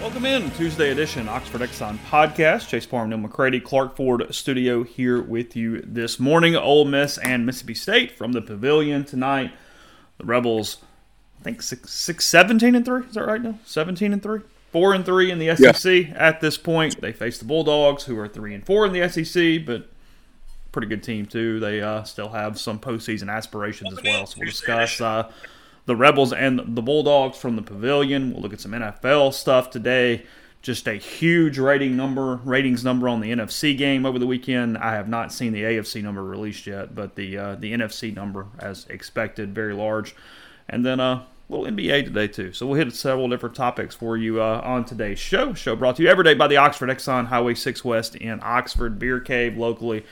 Welcome in, Tuesday edition, Oxford Exxon podcast. Chase Palm, Neil McCready, Clark Ford studio here with you this morning. Ole Miss and Mississippi State from the Pavilion tonight. The Rebels, I think 17-3. Is that right now? 17-3, 4-3 in the SEC at this point. They face the Bulldogs, who are 3-4 in the SEC, but pretty good team too. They still have some postseason aspirations as well. So we'll discuss the Rebels and the Bulldogs from the Pavilion. We'll look at some NFL stuff today. Just a huge ratings number on the NFC game over the weekend. I have not seen the AFC number released yet, but the NFC number, as expected, very large. And then a little NBA today, too. So we'll hit several different topics for you on today's show. Show brought to you every day by the Oxford Exxon, Highway 6 West in Oxford, Beer Cave locally.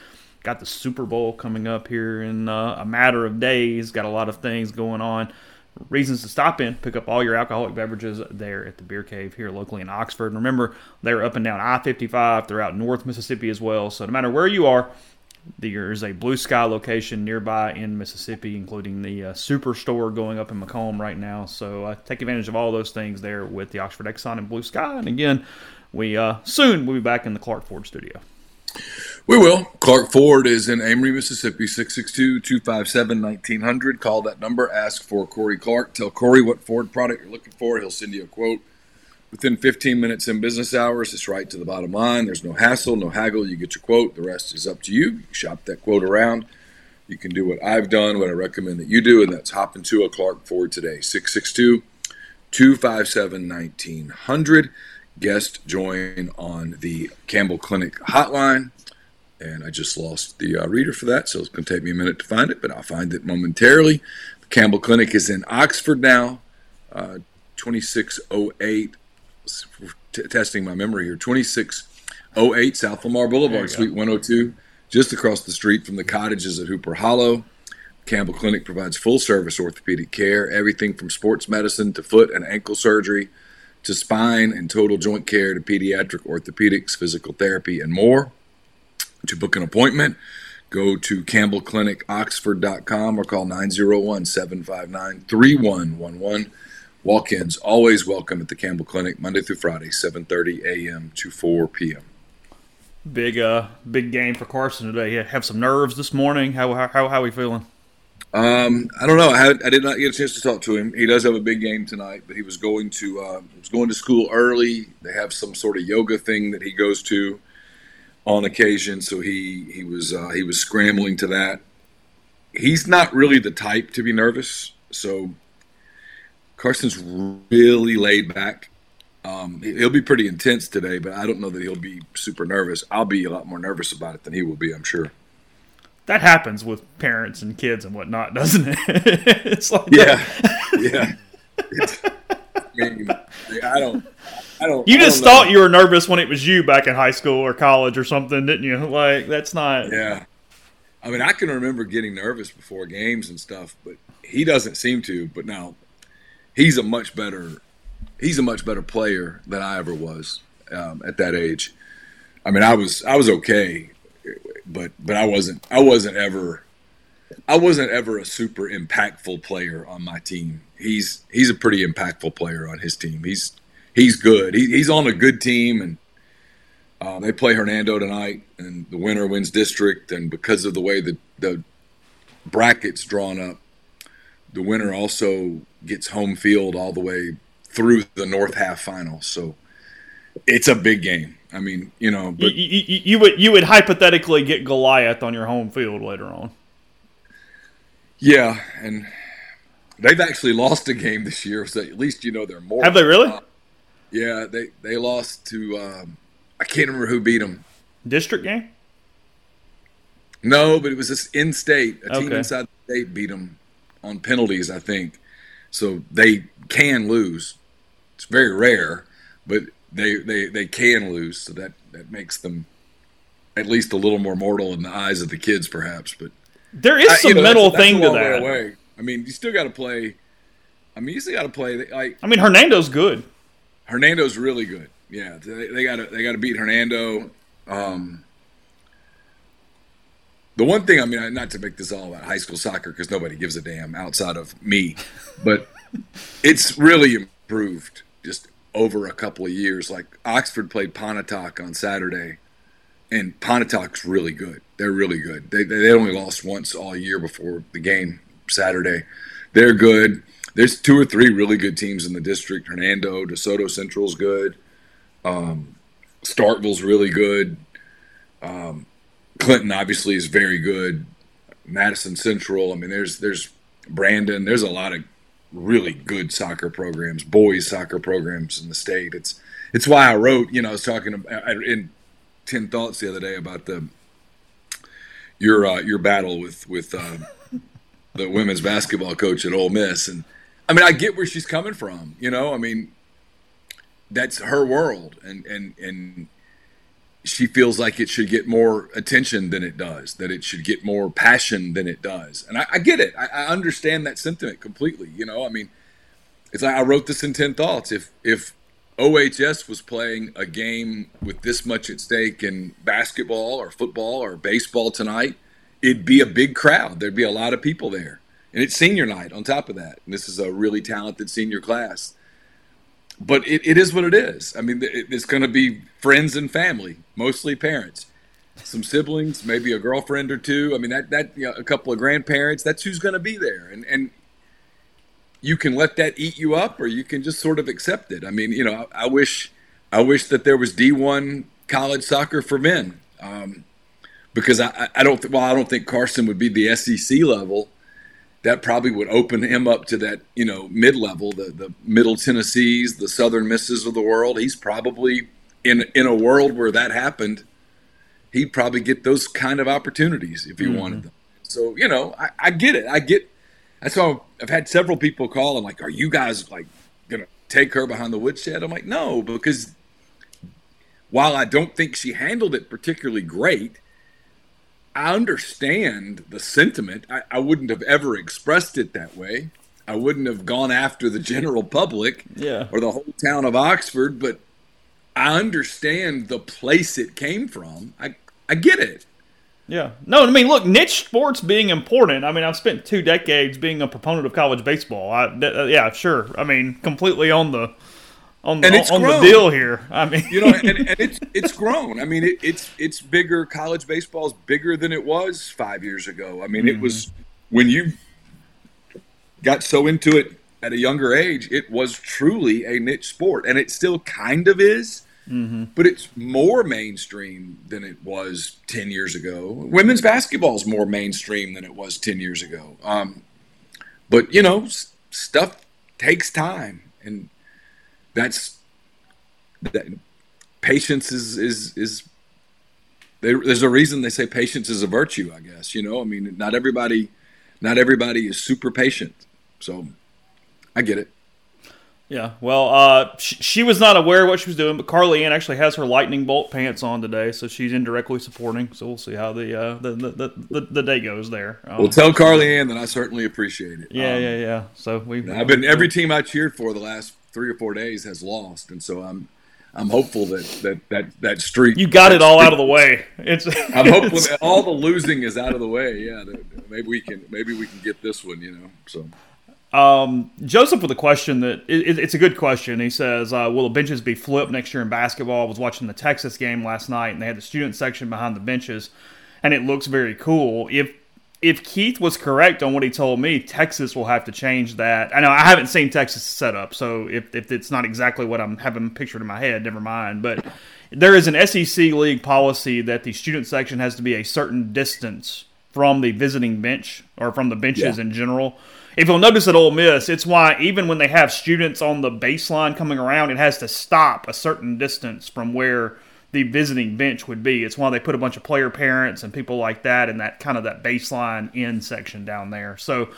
Got the Super Bowl coming up here in a matter of days. Got a lot of things going on. Reasons to stop in, pick up all your alcoholic beverages there at the Beer Cave here locally in Oxford. And remember, they're up and down I-55 throughout North Mississippi as well. So no matter where you are, there is a Blue Sky location nearby in Mississippi, including the Superstore going up in Macomb right now. So take advantage of all those things there with the Oxford Exxon and Blue Sky. And again, we soon will be back in the Clark Ford studio. We will. Clark Ford is in Amory, Mississippi, 662-257-1900. Call that number. Ask for Corey Clark. Tell Corey what Ford product you're looking for. He'll send you a quote. Within 15 minutes in business hours, it's right to the bottom line. There's no hassle, no haggle. You get your quote. The rest is up to you. You can shop that quote around. You can do what I've done, what I recommend that you do, and that's hop into a Clark Ford today, 662-257-1900. Guest join on the Campbell Clinic hotline. And I just lost the reader for that, so it's going to take me a minute to find it, but I'll find it momentarily. The Campbell Clinic is in Oxford now, 2608, testing my memory here, 2608 South Lamar Boulevard, Suite 102, just across the street from the cottages at Hooper Hollow. Campbell Clinic provides full-service orthopedic care, everything from sports medicine to foot and ankle surgery to spine and total joint care to pediatric orthopedics, physical therapy, and more. To book an appointment, go to campbellclinicoxford.com or call 901-759-3111. Walk-ins always welcome at the Campbell Clinic, Monday through Friday, 7:30 a.m. to 4 p.m. Big game for Carson today. Yeah, have some nerves this morning. How are we feeling? I don't know. I did not get a chance to talk to him. He does have a big game tonight, but he was going to school early. They have some sort of yoga thing that he goes to on occasion, so he was scrambling to that. He's not really the type to be nervous, so Carson's really laid back. He'll be pretty intense today, but I don't know that he'll be super nervous. I'll be a lot more nervous about it than he will be, I'm sure. That happens with parents and kids and whatnot, doesn't it? It's like I just thought you were nervous when it was you back in high school or college or something, didn't you? Like, that's not... Yeah. I mean, I can remember getting nervous before games and stuff, but he doesn't seem to. But now, he's a much better player than I ever was at that age. I mean, I was okay but I wasn't ever a super impactful player on my team. He's a pretty impactful player on his team. He's good. He's on a good team, and they play Hernando tonight, and the winner wins district. And because of the way the bracket's drawn up, the winner also gets home field all the way through the North half final. So it's a big game. I mean, you know, but you would hypothetically get Goliath on your home field later on. Yeah, and they've actually lost a game this year, so at least you know they're more. Have they really? Yeah, they lost to I can't remember who beat them. District game? No, but it was just in-state. A team inside the state beat them on penalties, I think. So they can lose. It's very rare, but they can lose. So that makes them at least a little more mortal in the eyes of the kids, perhaps. But there is some mental thing to that. Way. I mean, you still got to play. I mean, Like, I mean, Hernando's good. Hernando's really good. Yeah, they got to beat Hernando. The one thing, I mean, not to make this all about high school soccer because nobody gives a damn outside of me, but it's really improved just over a couple of years. Like Oxford played Pontotoc on Saturday, and Pontotoc's really good. They're really good. They only lost once all year before the game Saturday. They're good. There's two or three really good teams in the district. Hernando, DeSoto Central's good. Starkville's really good. Clinton obviously is very good. Madison Central. I mean, there's Brandon. There's a lot of really good soccer programs, boys soccer programs in the state. It's why I wrote. You know, I was talking in 10 Thoughts the other day about your battle with the women's basketball coach at Ole Miss, and I mean, I get where she's coming from. You know, I mean. That's her world, and she feels like it should get more attention than it does, that it should get more passion than it does. And I get it. I understand that sentiment completely. You know, I mean, it's like I wrote this in 10 Thoughts. If OHS was playing a game with this much at stake in basketball or football or baseball tonight, it'd be a big crowd. There'd be a lot of people there. And it's senior night on top of that. And this is a really talented senior class. But it is what it is. I mean, it's going to be friends and family, mostly parents, some siblings, maybe a girlfriend or two. I mean, that a couple of grandparents. That's who's going to be there, and you can let that eat you up, or you can just sort of accept it. I mean, you know, I wish that there was D1 college soccer for men, because I don't think Carson would be the SEC level. That probably would open him up to that, you know, mid-level, the Middle Tennessees, the Southern Misses of the world. He's probably in a world where that happened. He'd probably get those kind of opportunities if he wanted them. So, you know, I get it. That's why I've had several people call and like, are you guys like going to take her behind the woodshed? I'm like, no, because while I don't think she handled it particularly great, I understand the sentiment. I wouldn't have ever expressed it that way. I wouldn't have gone after the general public or the whole town of Oxford, but I understand the place it came from. I get it. Yeah. No, I mean, look, niche sports being important. I mean, I've spent 2 decades being a proponent of college baseball. Yeah, sure. I mean, completely on the deal here. I mean, you know, and it's grown. I mean, it's bigger. College baseball is bigger than it was 5 years ago. I mean, it was when you got so into it at a younger age, it was truly a niche sport, and it still kind of is, but it's more mainstream than it was 10 years ago. Women's basketball is more mainstream than it was 10 years ago. But you know, stuff takes time, and patience is there's a reason they say patience is a virtue, I guess. You know, I mean, not everybody is super patient. So I get it. Yeah. Well, she was not aware of what she was doing, but Carly Ann actually has her lightning bolt pants on today, so she's indirectly supporting. So we'll see how the day goes there. Well, tell Carly Ann that I certainly appreciate it. Yeah, So I've been every team I cheered for the last 3 or 4 days has lost, and so I'm I'm hopeful that streak. You got it all out of the way. I'm hopeful that all the losing is out of the way. Yeah, maybe we can get this one. You know, so. Joseph with a question that it's a good question. He says, will the benches be flipped next year in basketball? I was watching the Texas game last night, and they had the student section behind the benches, and it looks very cool. If Keith was correct on what he told me, Texas will have to change that. I know I haven't seen Texas set up, so if it's not exactly what I'm having pictured in my head, never mind. But there is an SEC league policy that the student section has to be a certain distance from the visiting bench or from the benches in general. If you'll notice at Ole Miss, it's why even when they have students on the baseline coming around, it has to stop a certain distance from where the visiting bench would be. It's why they put a bunch of player parents and people like that in that kind of that baseline end section down there. So,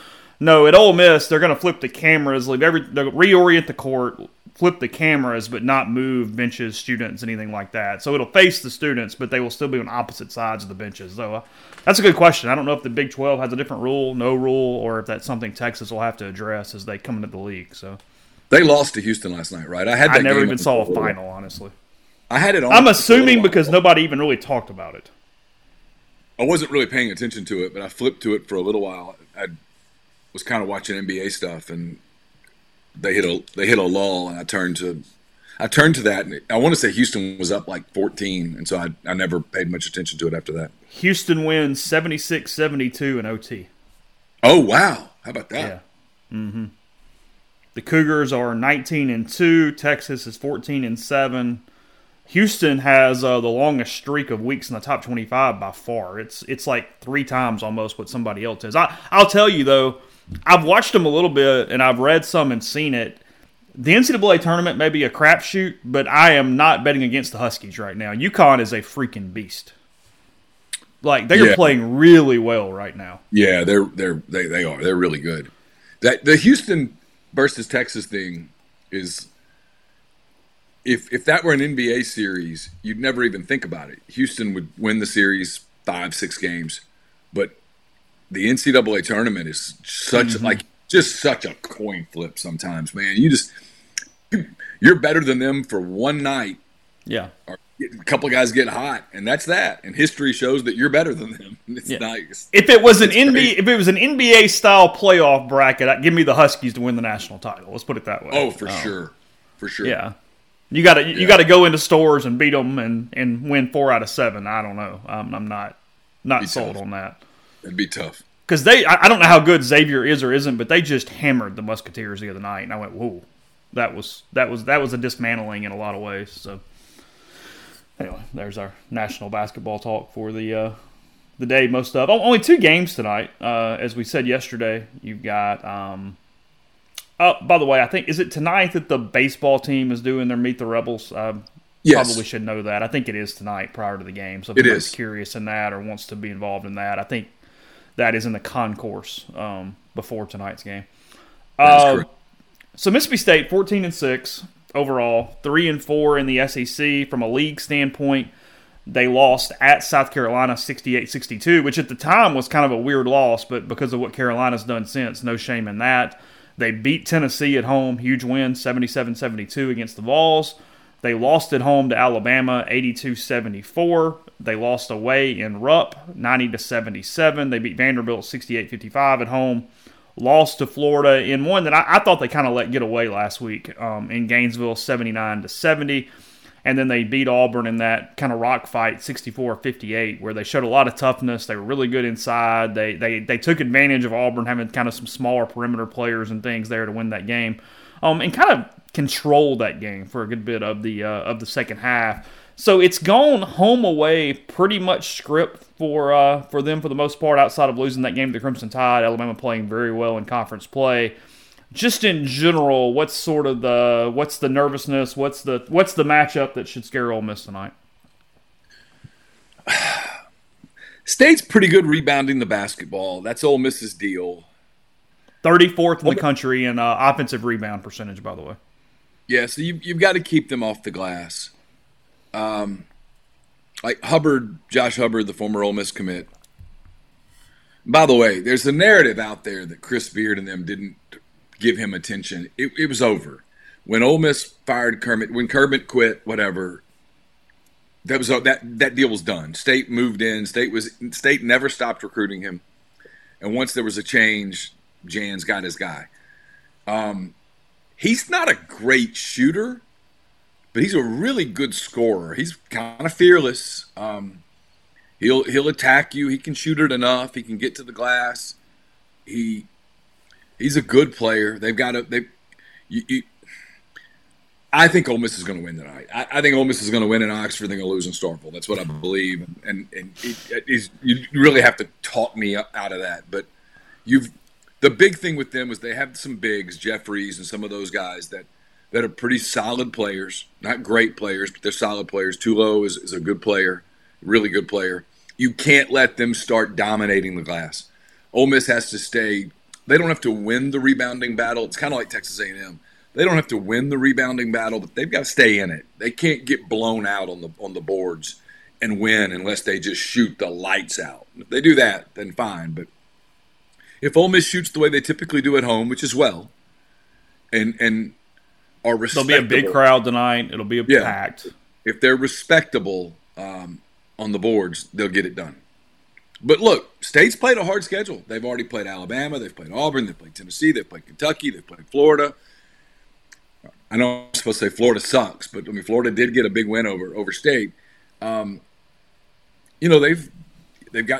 no, at Ole Miss, they're going to flip the cameras, they'll reorient the court, flip the cameras, but not move benches, students, anything like that. So it'll face the students, but they will still be on opposite sides of the benches. So that's a good question. I don't know if the Big 12 has a different rule, no rule, or if that's something Texas will have to address as they come into the league. So they lost to Houston last night, right? I never even saw a final, honestly. I had it on. I'm assuming because nobody even really talked about it. I wasn't really paying attention to it, but I flipped to it for a little while. I was kind of watching NBA stuff, and they hit a lull, and I turned to that, and I want to say Houston was up like 14, and so I never paid much attention to it after that. Houston wins 76-72 in OT. Oh wow! How about that? Yeah. Mm-hmm. The Cougars are 19-2. Texas is 14-7. Houston has the longest streak of weeks in the top 25 by far. It's like three times almost what somebody else is. I'll tell you, though, I've watched them a little bit, and I've read some and seen it. The NCAA tournament may be a crapshoot, but I am not betting against the Huskies right now. UConn is a freaking beast. Like, they are playing really well right now. Yeah, they are. They're really good. The Houston versus Texas thing is – If that were an NBA series, you'd never even think about it. Houston would win the series 5-6 games, but the NCAA tournament is such such a coin flip sometimes, man. You just you're better than them for one night. Yeah, a couple of guys get hot, and that's that. And history shows that you're better than them. It's nice. If it was an NBA style playoff bracket, give me the Huskies to win the national title. Let's put it that way. Oh, for sure. Yeah. You gotta go into stores and beat them and win 4 out of 7. I don't know. I'm not sold on that. It'd be tough because I don't know how good Xavier is or isn't, but they just hammered the Musketeers the other night, and I went, "Whoa, that was a dismantling in a lot of ways." So anyway, there's our national basketball talk for the day. Most of only 2 games tonight, as we said yesterday. You've got. By the way, I think, is it tonight that the baseball team is doing their Meet the Rebels? Yes. Probably should know that. I think it is tonight prior to the game. So if anyone's curious in that or wants to be involved in that, I think that is in the concourse before tonight's game. So Mississippi State, 14-6 overall, 3-4 in the SEC. From a league standpoint, they lost at South Carolina 68-62, which at the time was kind of a weird loss, but because of what Carolina's done since, no shame in that. They beat Tennessee at home, huge win, 77-72 against the Vols. They lost at home to Alabama, 82-74. They lost away in Rupp, 90-77. They beat Vanderbilt 68-55 at home. Lost to Florida in one that I thought they kind of let get away last week in Gainesville, 79-70. And then they beat Auburn in that kind of rock fight, 64-58, where they showed a lot of toughness. They were really good inside. They took advantage of Auburn having kind of some smaller perimeter players and things there to win that game, and kind of controlled that game for a good bit of the second half. So it's gone home away pretty much script for them for the most part, outside of losing that game to the Crimson Tide. Alabama playing very well in conference play. Just in general, what's the nervousness? What's the matchup that should scare Ole Miss tonight? State's pretty good rebounding the basketball. That's Ole Miss's deal. 34th in the country in offensive rebound percentage, by the way. Yeah, so you've got to keep them off the glass. Like Josh Hubbard, the former Ole Miss commit. By the way, there's a narrative out there that Chris Beard and them didn't give him attention. It was over. when Ole Miss fired Kermit, when Kermit quit, whatever, that was that deal was done. State moved in. State never stopped recruiting him, and once there was a change, Jans got his guy. He's not a great shooter, but he's a really good scorer. He's kind of fearless. He'll attack you. He can shoot it enough. He can get to the glass. He's a good player. I think Ole Miss is going to win tonight. I think Ole Miss is going to win in Oxford. They're going to lose in Starkville. That's what I believe. And you really have to talk me out of that. But the big thing with them is they have some bigs, Jeffries and some of those guys that are pretty solid players. Not great players, but they're solid players. Tulo is a good player, really good player. You can't let them start dominating the glass. Ole Miss has to stay. They don't have to win the rebounding battle. It's kind of like Texas A&M. They don't have to win the rebounding battle, but they've got to stay in it. They can't get blown out on the boards and win unless they just shoot the lights out. If they do that, then fine. But if Ole Miss shoots the way they typically do at home, which is well, and are respectable. It'll be a big crowd tonight. It'll be packed. If they're respectable on the boards, they'll get it done. But look, State's played a hard schedule. They've already played Alabama. They've played Auburn. They've played Tennessee. They've played Kentucky. They've played Florida. I know I'm supposed to say Florida sucks, but I mean Florida did get a big win over State. They've gotten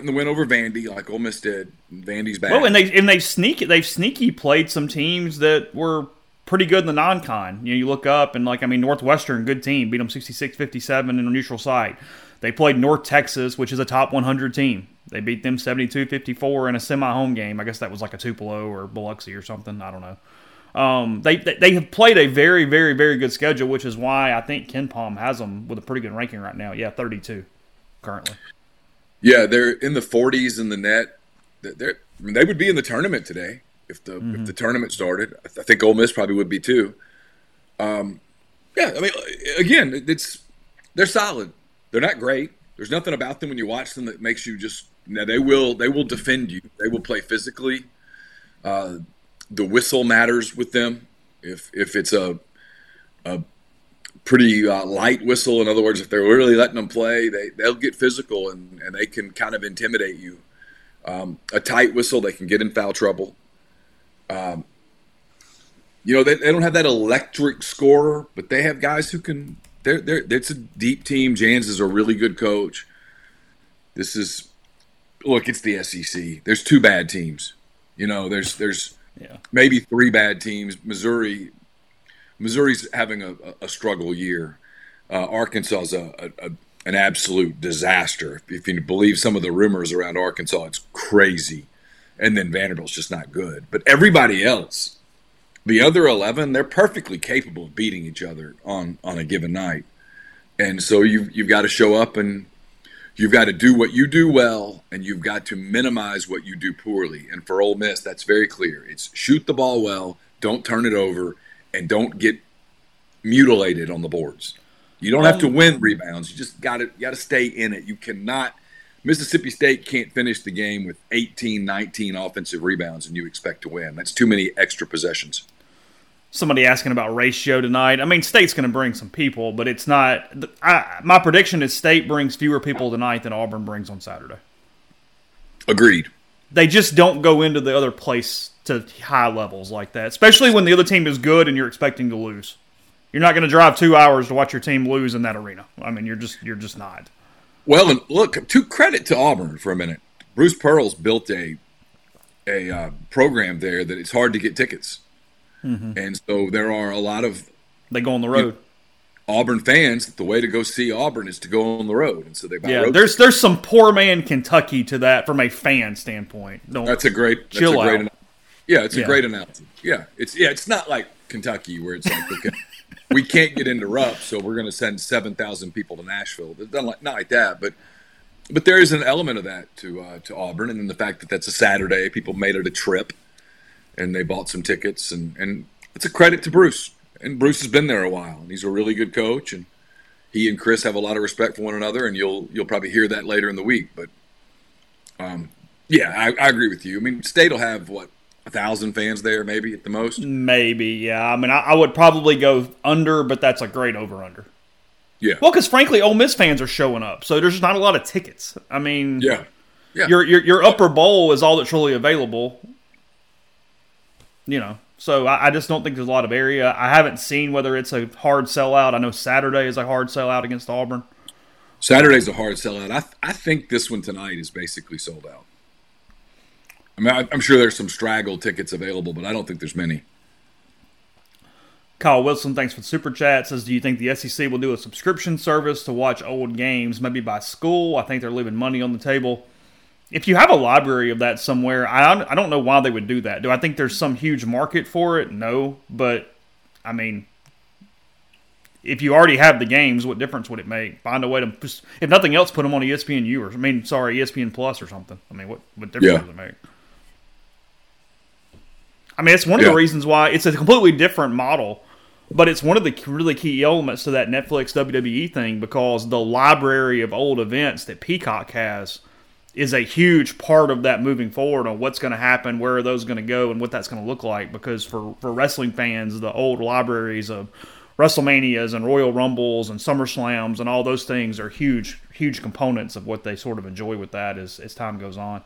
the win over Vandy, like Ole Miss did. Vandy's bad. Well, and they've sneaky played some teams that were pretty good in the non-con. You look up and Northwestern, good team, beat them 66-57 in a neutral site. They played North Texas, which is a top 100 team. They beat them 72-54 in a semi-home game. I guess that was like a Tupelo or Biloxi or something. I don't know. They have played a very, very, very good schedule, which is why I think Ken Palm has them with a pretty good ranking right now. Yeah, 32 currently. Yeah, they're in the 40s in the net. They would be in the tournament today if the tournament started. I think Ole Miss probably would be too. Again, they're solid. They're not great. There's nothing about them when you watch them that makes you just – now they will defend you. They will play physically. The whistle matters with them. If it's a pretty light whistle, in other words, if they're really letting them play, they'll get physical and they can kind of intimidate you. A tight whistle, they can get in foul trouble. They don't have that electric scorer, but they have guys who can. It's a deep team. Jans is a really good coach. It's the SEC. There's two bad teams. There's. Yeah. Maybe three bad teams. Missouri's having a struggle year. Arkansas is an absolute disaster. If you believe some of the rumors around Arkansas, it's crazy. And then Vanderbilt's just not good. But everybody else, the other 11, they're perfectly capable of beating each other on a given night. And so you've got to show up and you've got to do what you do well, and you've got to minimize what you do poorly. And for Ole Miss, that's very clear. It's shoot the ball well, don't turn it over, and don't get mutilated on the boards. You don't have to win rebounds. You just got to stay in it. You cannot – Mississippi State can't finish the game with 18, 19 offensive rebounds and you expect to win. That's too many extra possessions. Somebody asking about ratio tonight. I mean, State's going to bring some people, but it's not – my prediction is State brings fewer people tonight than Auburn brings on Saturday. Agreed. They just don't go into the other place to high levels like that, especially when the other team is good and you're expecting to lose. You're not going to drive 2 hours to watch your team lose in that arena. I mean, you're just not. Well, and look, to credit to Auburn for a minute, Bruce Pearl's built a program there that it's hard to get tickets. Mm-hmm. And so there are a lot of – They go on the road. Auburn fans, the way to go see Auburn is to go on the road. And so they buy road tickets. There's some poor man Kentucky to that from a fan standpoint. That's a great analogy. Yeah, it's not like Kentucky where it's like, okay, we can't get into Rupp, so we're going to send 7,000 people to Nashville. Not like that, but there is an element of that to Auburn, and then the fact that that's a Saturday, people made it a trip. And they bought some tickets, and it's a credit to Bruce. And Bruce has been there a while, and he's a really good coach. And he and Chris have a lot of respect for one another, and you'll probably hear that later in the week. But, I agree with you. I mean, State will have, what, 1,000 fans there, maybe at the most. Maybe, yeah. I mean, I would probably go under, but that's a great over-under. Yeah. Well, because frankly, Ole Miss fans are showing up, so there's just not a lot of tickets. I mean, yeah. Your upper bowl is all that's really available. You know, so I just don't think there's a lot of area. I haven't seen whether it's a hard sellout. I know Saturday is a hard sellout against Auburn. Saturday's a hard sellout. I think this one tonight is basically sold out. I mean, I'm sure there's some straggle tickets available, but I don't think there's many. Kyle Wilson, thanks for the super chat. Says, do you think the SEC will do a subscription service to watch old games, maybe by school? I think they're leaving money on the table. If you have a library of that somewhere, I don't know why they would do that. Do I think there's some huge market for it? No, but, I mean, if you already have the games, what difference would it make? Find a way to, if nothing else, put them on ESPNU or, ESPN Plus or something. I mean, what difference does it make? I mean, it's one of the reasons why it's a completely different model, but it's one of the really key elements to that Netflix WWE thing, because the library of old events that Peacock has is a huge part of that moving forward on what's going to happen, where are those going to go, and what that's going to look like. Because for wrestling fans, the old libraries of WrestleManias and Royal Rumbles and SummerSlams and all those things are huge, huge components of what they sort of enjoy with that as time goes on.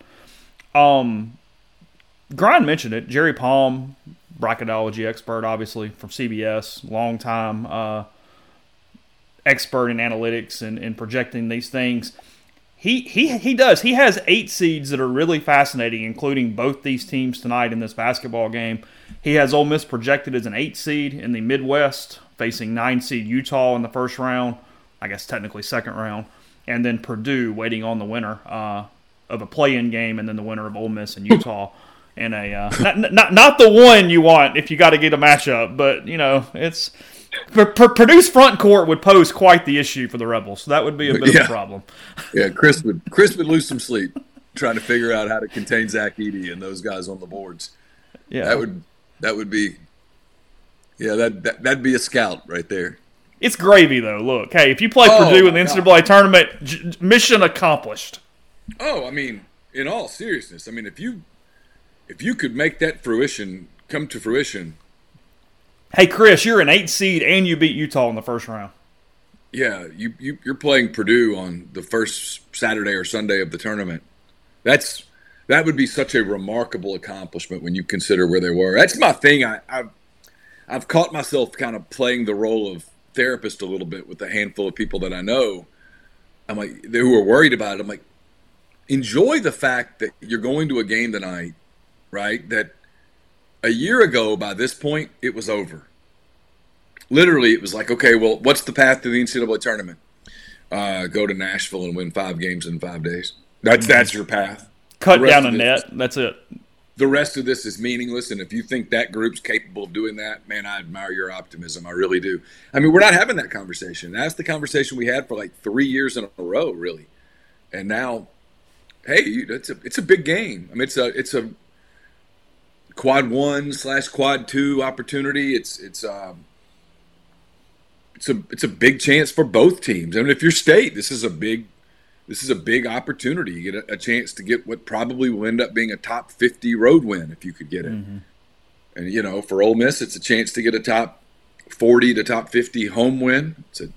Grind mentioned it. Jerry Palm, bracketology expert, obviously, from CBS, long-time expert in analytics and projecting these things. He does. He has 8 seeds that are really fascinating, including both these teams tonight in this basketball game. He has Ole Miss projected as an 8 seed in the Midwest, facing 9 seed Utah in the first round, I guess technically second round, and then Purdue waiting on the winner of a play-in game, and then the winner of Ole Miss and Utah. And a not the one you want if you got to get a matchup, but you know, it's Purdue's front court would pose quite the issue for the Rebels. So that would be a bit of a problem. Yeah, Chris would lose some sleep trying to figure out how to contain Zach Edey and those guys on the boards. Yeah, that would be that'd be a scout right there. It's gravy though. Look, hey, if you play Purdue in the NCAA tournament, mission accomplished. Oh, I mean, in all seriousness, I mean if you could make that come to fruition. Hey, Chris, you're an 8 seed and you beat Utah in the first round. Yeah, you're playing Purdue on the first Saturday or Sunday of the tournament. That would be such a remarkable accomplishment when you consider where they were. That's my thing. I've caught myself kind of playing the role of therapist a little bit with a handful of people that I know. I'm like, who are worried about it. I'm like, enjoy the fact that you're going to a game tonight, right, that a year ago by this point, it was over. Literally, it was like, okay, well, what's the path to the NCAA tournament? Go to Nashville and win 5 games in 5 days. That's your path. Cut down a net. That's it. The rest of this is meaningless, and if you think that group's capable of doing that, man, I admire your optimism. I really do. I mean, we're not having that conversation. That's the conversation we had for like 3 years in a row, really. And now, hey, it's a big game. I mean, it's a Quad 1/Quad 2 opportunity. It's a big chance for both teams. I mean, if you're State, this is a big opportunity. You get a chance to get what probably will end up being a top 50 road win if you could get it. Mm-hmm. And you know, for Ole Miss, it's a chance to get a top 40 to top 50 home win. It's a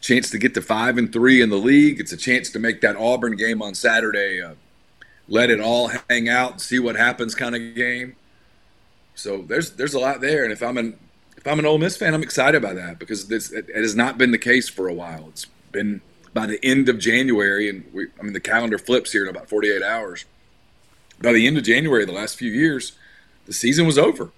chance to get to 5-3 in the league. It's a chance to make that Auburn game on Saturday a let it all hang out and see what happens kind of game. So there's a lot there, and if I'm an Ole Miss fan, I'm excited by that because it has not been the case for a while. It's been by the end of January, and the calendar flips here in about 48 hours. By the end of January, the last few years, the season was over.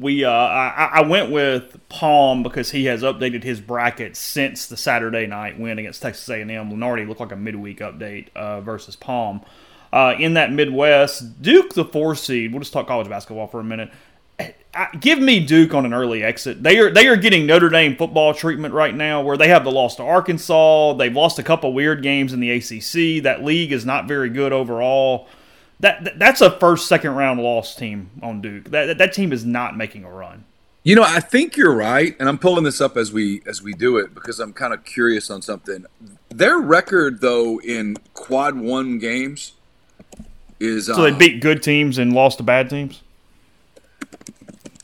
I went with Palm because he has updated his bracket since the Saturday night win against Texas A&M. Lenardi looked like a midweek update versus Palm. In that Midwest, Duke, the 4 seed. We'll just talk college basketball for a minute. Give me Duke on an early exit. They are getting Notre Dame football treatment right now, where they have the loss to Arkansas. They've lost a couple weird games in the ACC. That league is not very good overall. That's a first, second round loss team on Duke. That team is not making a run. You know, I think you're right, and I'm pulling this up as we do it because I'm kind of curious on something. Their record though in Quad 1 games is so they beat good teams and lost to bad teams?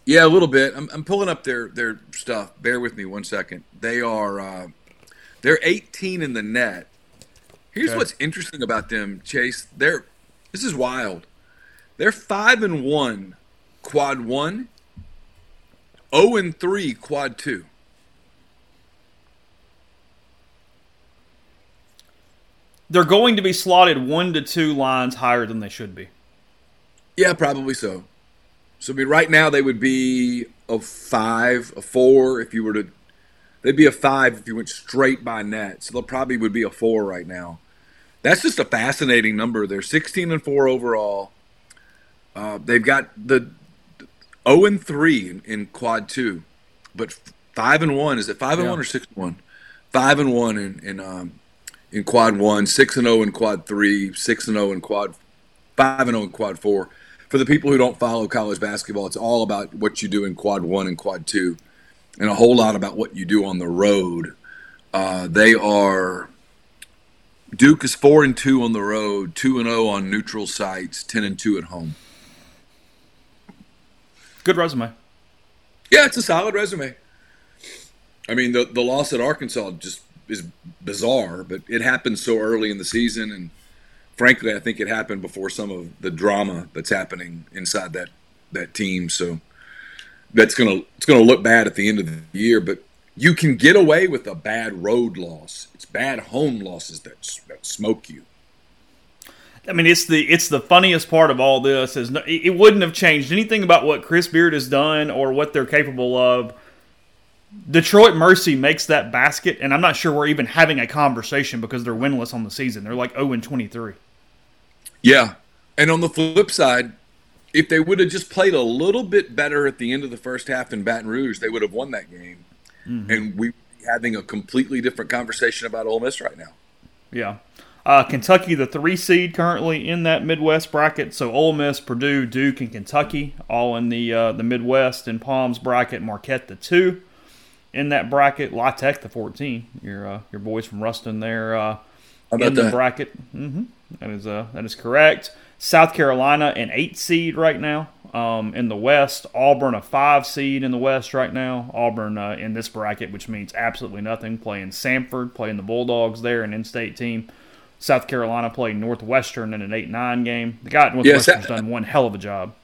Yeah, a little bit. I'm pulling up their stuff. Bear with me 1 second. They are they're 18 in the net. Here's what's interesting about them, Chase. This is wild. They're 5-1 quad one, 0-3 quad two. They're going to be slotted 1 to 2 lines higher than they should be. Yeah, probably so. So I mean, right now they would be a 5, a 4 if you were to. They'd be a 5 if you went straight by net. So they'll probably would be a 4 right now. That's just a fascinating number. They're 16-4 overall. They've got the 0-3 in quad two, but 5-1. Is it 5-1 or 6-1? 5-1 in quad one, 6-0 in quad three, 6-0 in quad 5-0 in quad four. For the people who don't follow college basketball, it's all about what you do in quad one and quad two, and a whole lot about what you do on the road. Duke is 4-2 on the road, 2-0 on neutral sites, 10-2 at home. Good resume. Yeah, it's a solid resume. I mean, the loss at Arkansas just is bizarre, but it happened so early in the season, and frankly, I think it happened before some of the drama that's happening inside that team. So it's gonna look bad at the end of the year, but you can get away with a bad road loss. It's bad home losses that smoke you. I mean, it's the funniest part of all this is it wouldn't have changed anything about what Chris Beard has done or what they're capable of. Detroit Mercy makes that basket, and I'm not sure we're even having a conversation because they're winless on the season. They're like 0-23. Yeah, and on the flip side, if they would have just played a little bit better at the end of the first half in Baton Rouge, they would have won that game. Mm-hmm. And we're having a completely different conversation about Ole Miss right now. Yeah. Kentucky, the 3 seed currently in that Midwest bracket. So Ole Miss, Purdue, Duke, and Kentucky all in the Midwest and Palms bracket. Marquette, the 2 in that bracket. La Tech, the 14. Your boys from Ruston there in the bracket. Mm-hmm. That is correct. South Carolina, an 8 seed right now. In the West, Auburn a 5 seed in the West right now. Auburn in this bracket, which means absolutely nothing. Playing Samford, playing the Bulldogs there, an in-state team. South Carolina playing Northwestern in an 8-9 game. The guy at Northwestern's done one hell of a job.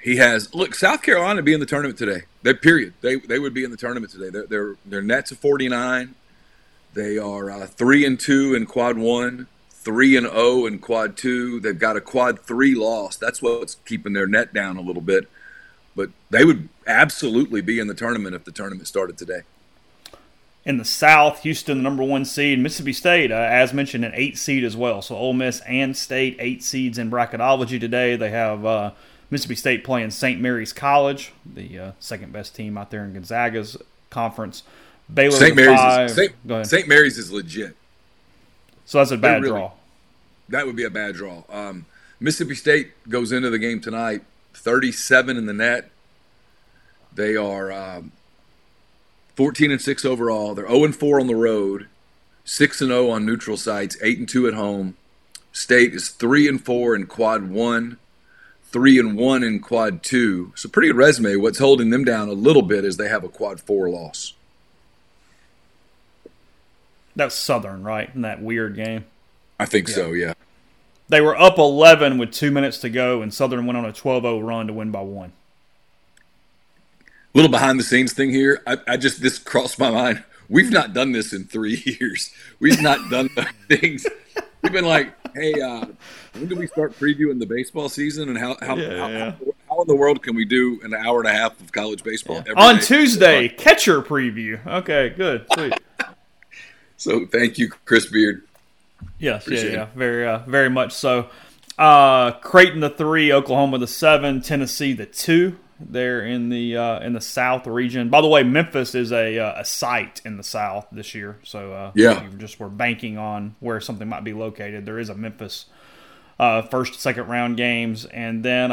He has. Look, South Carolina be in the tournament today. They would be in the tournament today. Their nets of 49. They are 3-2 in quad one. 3-0 in quad two. They've got a quad three loss. That's what's keeping their net down a little bit. But they would absolutely be in the tournament if the tournament started today. In the South, Houston, the number 1 seed. Mississippi State, as mentioned, an 8 seed as well. So Ole Miss and State, 8 seeds in bracketology today. They have Mississippi State playing St. Mary's College, the second best team out there in Gonzaga's conference. Baylor St. Mary's 5. St. Mary's is legit. So that's a bad draw. That would be a bad draw. Mississippi State goes into the game tonight, 37 in the net. They are 14-6 overall. They're 0-4 on the road, 6-0 on neutral sites, 8-2 at home. State is 3-4 in quad one, 3-1 in quad two. So pretty good resume. What's holding them down a little bit is they have a quad four loss. That's Southern, right, in that weird game? I think so, yeah. They were up 11 with 2 minutes to go, and Southern went on a 12-0 run to win by 1. Little behind-the-scenes thing here. This crossed my mind. We've not done this in 3 years. We've not done those things. We've been like, hey, when do we start previewing the baseball season, and how in the world can we do an hour and a half of college baseball every day? On Tuesday, catcher preview. Okay, good, sweet. So thank you, Chris Beard. Yes, Appreciate it. Very, very much so. Creighton the 3, Oklahoma the 7, Tennessee the 2. There in the South region. By the way, Memphis is a site in the South this year, so you just were banking on where something might be located. There is a Memphis first, second round games, and then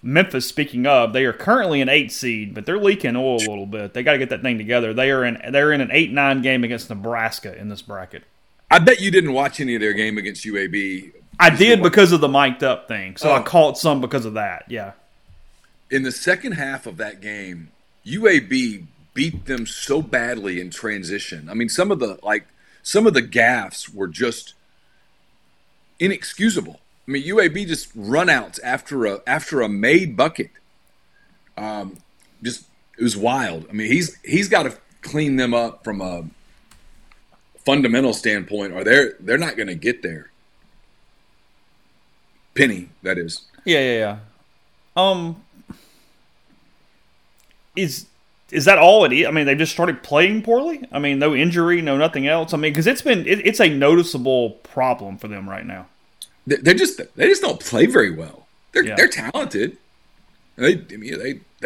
Memphis. Speaking of, they are currently an 8 seed, but they're leaking oil a little bit. They got to get that thing together. They're in an 8-9 game against Nebraska in this bracket. I bet you didn't watch any of their game against UAB I did because of the mic'd up thing. So I caught some because of that, yeah. In the second half of that game, UAB beat them so badly in transition. I mean, some of the gaffes were just inexcusable. I mean, UAB just runouts after a made bucket. It was wild. I mean, he's got to clean them up from a fundamental standpoint, or they're not going to get there. Penny, that is. Yeah. Is that all it is? I mean, they just started playing poorly? I mean, no injury, no nothing else? I mean, because it's a noticeable problem for them right now. They just don't play very well. They're talented. They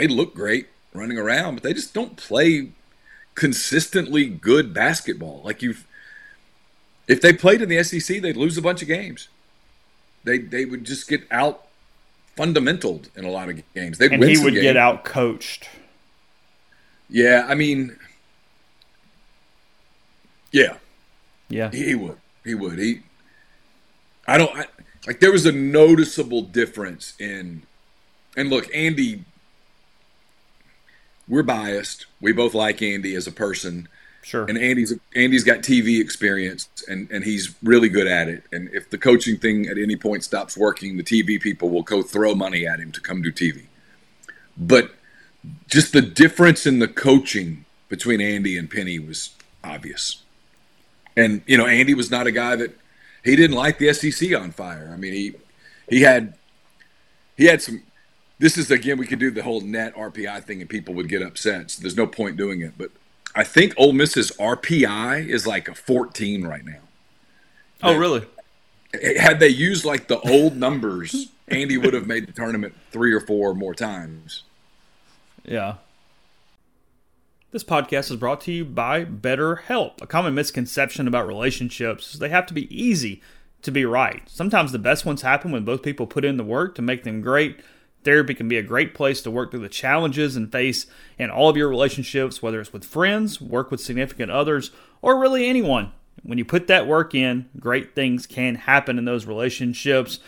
look great running around, but they just don't play consistently good basketball. Like if they played in the SEC, they'd lose a bunch of games. They would just get out fundamentaled in a lot of games. They'd win some games. And he would get out coached. Yeah, I mean, yeah. Yeah. He would. There was a noticeable difference in, and look, Andy, we're biased. We both like Andy as a person. Sure. And Andy's got TV experience, and he's really good at it. And if the coaching thing at any point stops working, the TV people will go throw money at him to come do TV. But just the difference in the coaching between Andy and Penny was obvious. And, you know, Andy was not a guy that – he didn't like the SEC on fire. I mean, he had some – this is, again, we could do the whole net RPI thing and people would get upset. So there's no point doing it. But I think Ole Miss's RPI is like a 14 right now. Oh, really? Had they used, like, the old numbers, Andy would have made the tournament 3 or 4 more times. Yeah. This podcast is brought to you by BetterHelp. A common misconception about relationships is they have to be easy to be right. Sometimes the best ones happen when both people put in the work to make them great. Therapy can be a great place to work through the challenges and face in all of your relationships, whether it's with friends, work with significant others, or really anyone. When you put that work in, great things can happen in those relationships.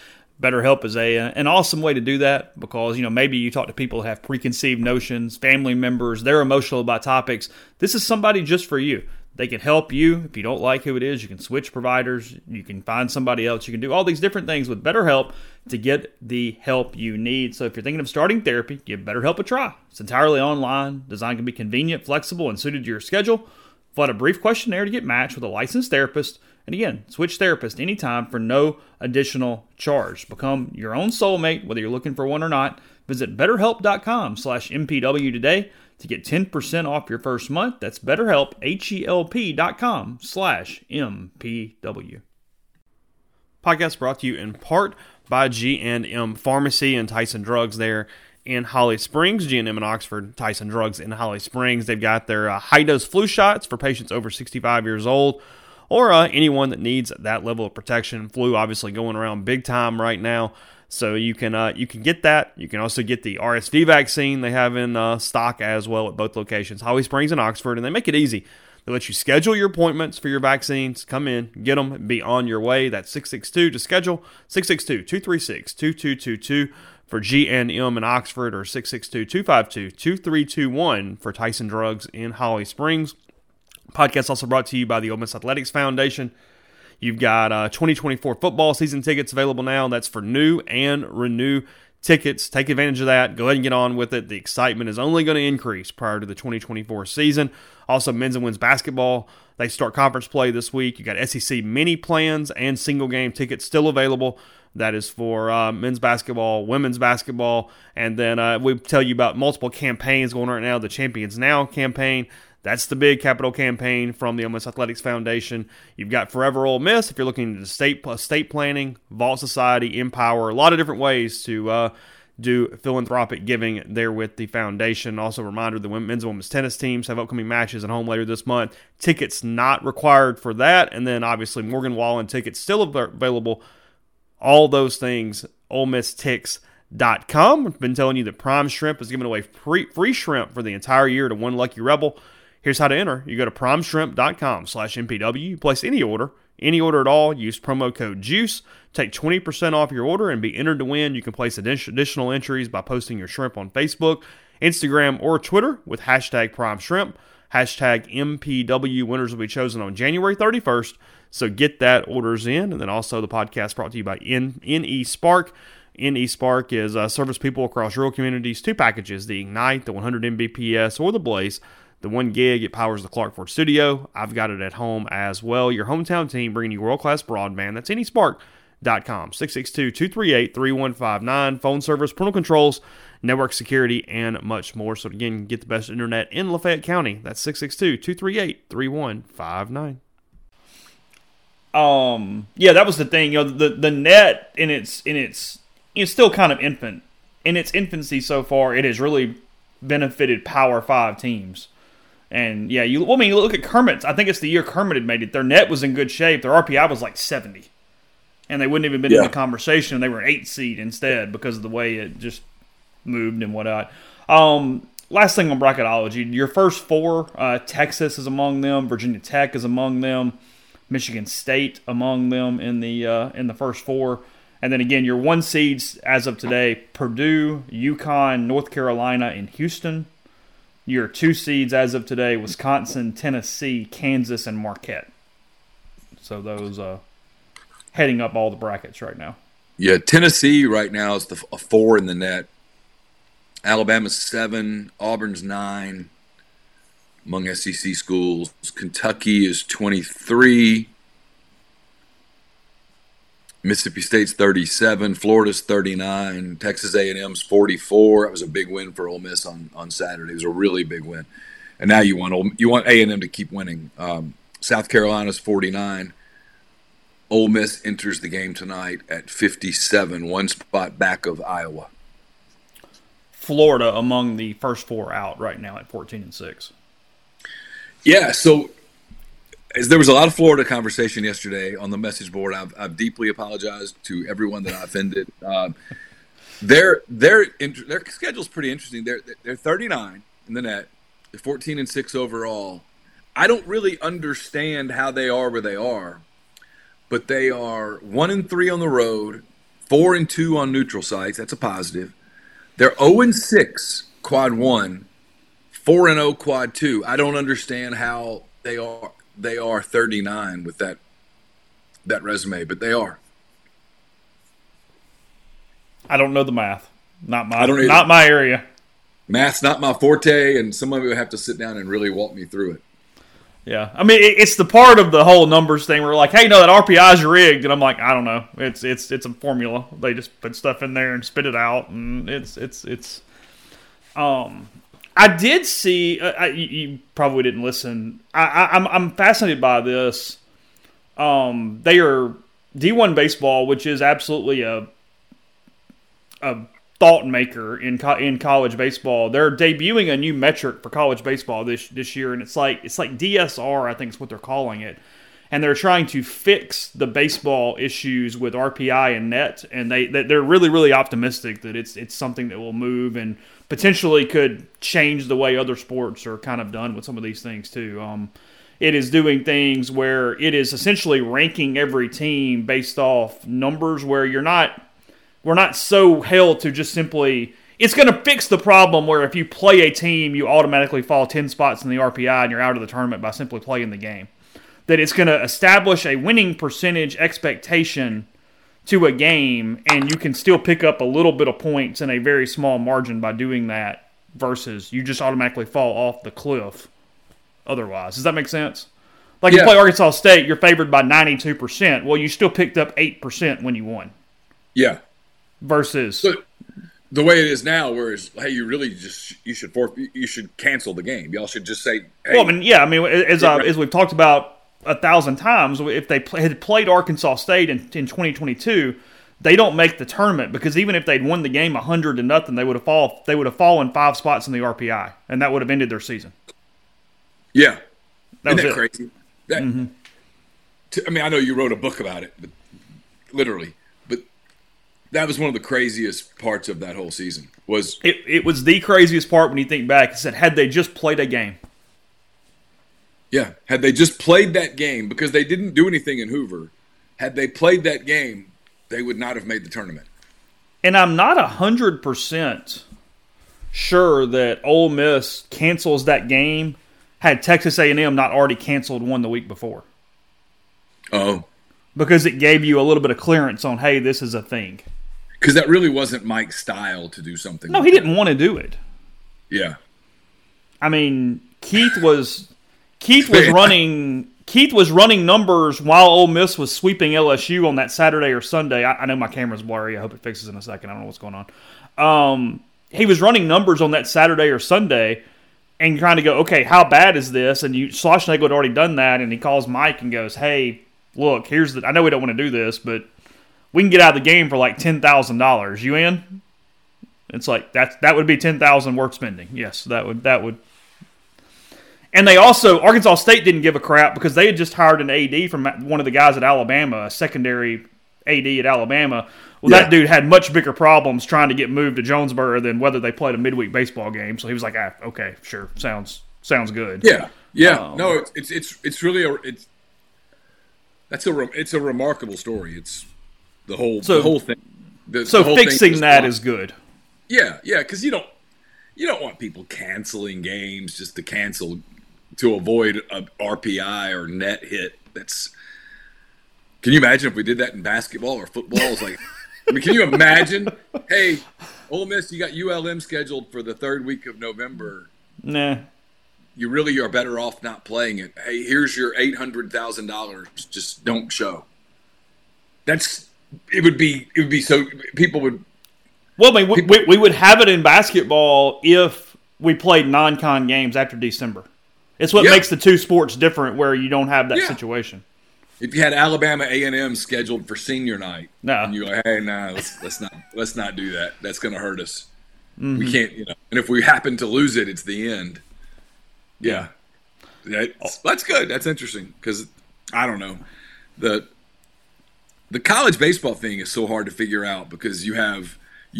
BetterHelp is an awesome way to do that because, you know, maybe you talk to people who have preconceived notions, family members, they're emotional about topics. This is somebody just for you. They can help you. If you don't like who it is, you can switch providers. You can find somebody else. You can do all these different things with BetterHelp to get the help you need. So if you're thinking of starting therapy, give BetterHelp a try. It's entirely online. Design can be convenient, flexible, and suited to your schedule. Fill out a brief questionnaire to get matched with a licensed therapist. And again, switch therapist anytime for no additional charge. Become your own soulmate, whether you're looking for one or not. Visit BetterHelp.com/MPW today to get 10% off your first month. That's BetterHelp, HELP.com/MPW. Podcast brought to you in part by G&M Pharmacy and Tyson Drugs there in Holly Springs. G&M in Oxford, Tyson Drugs in Holly Springs. They've got their high-dose flu shots for patients over 65 years old. Or anyone that needs that level of protection. Flu obviously going around big time right now, so you can get that. You can also get the RSV vaccine they have in stock as well at both locations, Holly Springs and Oxford, and they make it easy. They let you schedule your appointments for your vaccines, come in, get them, and be on your way. That's 662 to schedule, 662-236-2222 for G&M in Oxford, or 662-252-2321 for Tyson Drugs in Holly Springs. Podcast also brought to you by the Ole Miss Athletics Foundation. You've got 2024 football season tickets available now. That's for new and renew tickets. Take advantage of that. Go ahead and get on with it. The excitement is only going to increase prior to the 2024 season. Also, men's and women's basketball. They start conference play this week. You've got SEC mini plans and single-game tickets still available. That is for men's basketball, women's basketball. And then we tell you about multiple campaigns going on right now. The Champions Now campaign. That's the big capital campaign from the Ole Miss Athletics Foundation. You've got Forever Ole Miss if you're looking into state planning, Vault Society, Empower, a lot of different ways to do philanthropic giving there with the foundation. Also, a reminder, the men's and women's tennis teams have upcoming matches at home later this month. Tickets not required for that. And then, obviously, Morgan Wallen tickets still available. All those things, OleMissTix.com. I've been telling you that Prime Shrimp is giving away free shrimp for the entire year to one lucky rebel. Here's how to enter. You go to primeshrimp.com/MPW. You place any order. Any order at all, use promo code JUICE. Take 20% off your order and be entered to win. You can place additional entries by posting your shrimp on Facebook, Instagram, or Twitter with hashtag Prime Shrimp. Hashtag MPW. Winners will be chosen on January 31st. So get that orders in. And then also the podcast brought to you by NE Spark. NE Spark is service people across rural communities. Two packages, the Ignite, the 100 Mbps, or the Blaze. The 1 gig, it powers the Clark Ford studio. I've got it at home as well. Your hometown team bringing you world-class broadband. That's NESpark.com. 662-238-3159. Phone service, parental controls, network security, and much more. So again, you can get the best internet in Lafayette County. That's 662-238-3159. Yeah, that was the thing. You know, the net it's still kind of infant. In its infancy so far, it has really benefited Power 5 teams. And yeah, you look at Kermit's. I think it's the year Kermit had made it. Their net was in good shape. Their RPI was like 70, and they wouldn't even been in the conversation. They were an 8 seed instead because of the way it just moved and whatnot. Last thing on bracketology, your first four: Texas is among them, Virginia Tech is among them, Michigan State among them in the first four, and then again your 1 seeds as of today: Purdue, UConn, North Carolina, and Houston. Your 2 seeds as of today: Wisconsin, Tennessee, Kansas, and Marquette. So those heading up all the brackets right now. Yeah, Tennessee right now is a 4 in the net. Alabama's 7, Auburn's 9 among SEC schools. Kentucky is 23. Mississippi State's 37, Florida's 39, Texas A&M's 44. That was a big win for Ole Miss on Saturday. It was a really big win. And now you want A&M to keep winning. South Carolina's 49. Ole Miss enters the game tonight at 57, 1 spot back of Iowa. Florida among the first 4 out right now at 14-6. Yeah, so there was a lot of Florida conversation yesterday on the message board. I've deeply apologized to everyone that I offended. Their schedule's pretty interesting. They're 39 in the net. They're 14-6 overall. I don't really understand how they are where they are, but they are 1-3 on the road, 4-2 on neutral sites. That's a positive. They're 0-6 quad 1, 4-0 quad 2. I don't understand how they are. They are 39 with that resume, but they are. I don't know the math. Not my area. Math's not my forte, and some of you have to sit down and really walk me through it. Yeah, I mean it's the part of the whole numbers thing where like, hey, no, that RPI's rigged, and I'm like, I don't know. It's a formula. They just put stuff in there and spit it out, and it's. I did see. You probably didn't listen. I'm fascinated by this. They are D1 baseball, which is absolutely a thought maker in college baseball. They're debuting a new metric for college baseball this year, and it's like DSR, I think is what they're calling it. And they're trying to fix the baseball issues with RPI and net, and they're really, really optimistic that it's something that will move and potentially could change the way other sports are kind of done with some of these things too. It is doing things where it is essentially ranking every team based off numbers where we're not so held to just simply. It's going to fix the problem where if you play a team, you automatically fall 10 spots in the RPI and you're out of the tournament by simply playing the game. That it's going to establish a winning percentage expectation to a game, and you can still pick up a little bit of points in a very small margin by doing that versus you just automatically fall off the cliff otherwise. Does that make sense? Like you play Arkansas State, you're favored by 92%. Well, you still picked up 8% when you won. Yeah. Versus so the way it is now, whereas hey, you should cancel the game. Y'all should just say. Hey, well, I mean, yeah, I mean, as we've talked about 1,000 times, if they had played Arkansas State in 2022, they don't make the tournament because even if they'd won the game 100-0, they would have fallen 5 spots in the RPI, and that would have ended their season. Yeah, isn't that crazy? I mean, I know you wrote a book about it, but literally. That was one of the craziest parts of that whole season. Was it was the craziest part when you think back. It said, had they just played a game. Yeah, had they just played that game, because they didn't do anything in Hoover, had they played that game, they would not have made the tournament. And I'm not 100% sure that Ole Miss cancels that game had Texas A&M not already canceled one the week before. Oh. Because it gave you a little bit of clearance on, hey, this is a thing. Because that really wasn't Mike's style to do something. No, like he didn't want to do it. Yeah. I mean, Keith was running numbers while Ole Miss was sweeping LSU on that Saturday or Sunday. I know my camera's blurry. I hope it fixes in a second. I don't know what's going on. He was running numbers on that Saturday or Sunday and trying to go, okay, how bad is this? And Schlossnagel had already done that, and he calls Mike and goes, hey, look, I know we don't want to do this, but we can get out of the game for like $10,000. You in? It's like that would be $10,000 worth spending. Yes, that would. And they also, Arkansas State didn't give a crap because they had just hired an AD from one of the guys at Alabama, a secondary AD at Alabama. Well, yeah. That dude had much bigger problems trying to get moved to Jonesboro than whether they played a midweek baseball game. So he was like, ah, okay, sure, sounds good. Yeah, yeah. No, it's really a it's a remarkable story. It's the whole thing. Fixing that is good. Yeah, yeah, because you don't want people canceling games just to cancel to avoid a RPI or net hit. Can you imagine if we did that in basketball or football? It's like, I mean, can you imagine? Hey, Ole Miss, you got ULM scheduled for the third week of November. Nah, you really are better off not playing it. Hey, here's your $800,000. Just don't show. It would be so people would. Well, I mean, we would have it in basketball if we played non-con games after December. It's what makes the two sports different, where you don't have that situation. If you had Alabama A&M scheduled for senior night, and you're like, hey, let's not do that. That's going to hurt us. Mm-hmm. We can't, And if we happen to lose it, it's the end. Yeah, that's good. That's interesting because I don't know the college baseball thing is so hard to figure out because you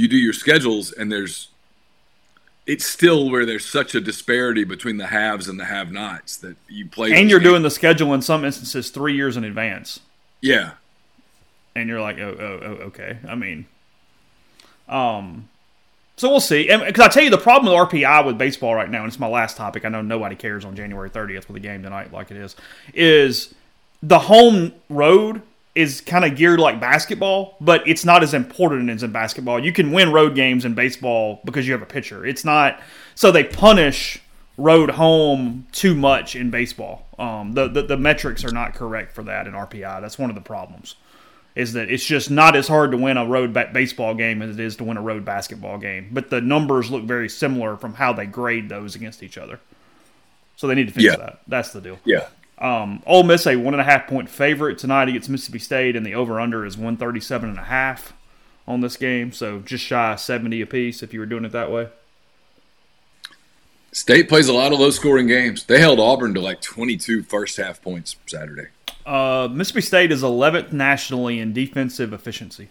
do your schedules, and it's still where there's such a disparity between the haves and the have-nots that you play. And you're doing the schedule in some instances 3 years in advance. Yeah. And you're like, oh okay. I mean, so we'll see. Because I tell you, the problem with RPI with baseball right now, and it's my last topic, I know nobody cares on January 30th with the game tonight like it is the home road is kind of geared like basketball, but it's not as important as in basketball. You can win road games in baseball because you have a pitcher. It's not – so they punish road home too much in baseball. The metrics are not correct for that in RPI. That's one of the problems is that it's just not as hard to win a road baseball game as it is to win a road basketball game. But the numbers look very similar from how they grade those against each other. So they need to fix that. That's the deal. Yeah. Ole Miss, a 1.5-point favorite tonight against Mississippi State, and the over-under is 137.5 on this game. So just shy of 70 apiece if you were doing it that way. State plays a lot of low-scoring games. They held Auburn to like 22 first-half points Saturday. Mississippi State is 11th nationally in defensive efficiency.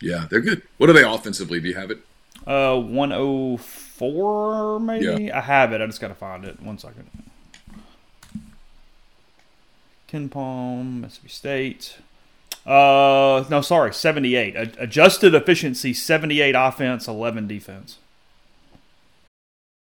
Yeah, they're good. What are they offensively? Do you have it? 104, maybe? Yeah. I have it. I just got to find it. 1 second. Ken Palm, Mississippi State. 78. Adjusted efficiency, 78 offense, 11 defense.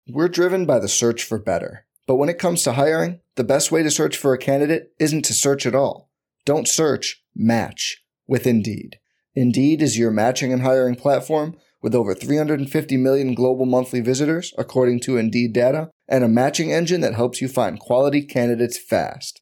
We're driven by the search for better. But when it comes to hiring, the best way to search for a candidate isn't to search at all. Don't search, match with Indeed. Indeed is your matching and hiring platform with over 350 million global monthly visitors, according to Indeed data, and a matching engine that helps you find quality candidates fast.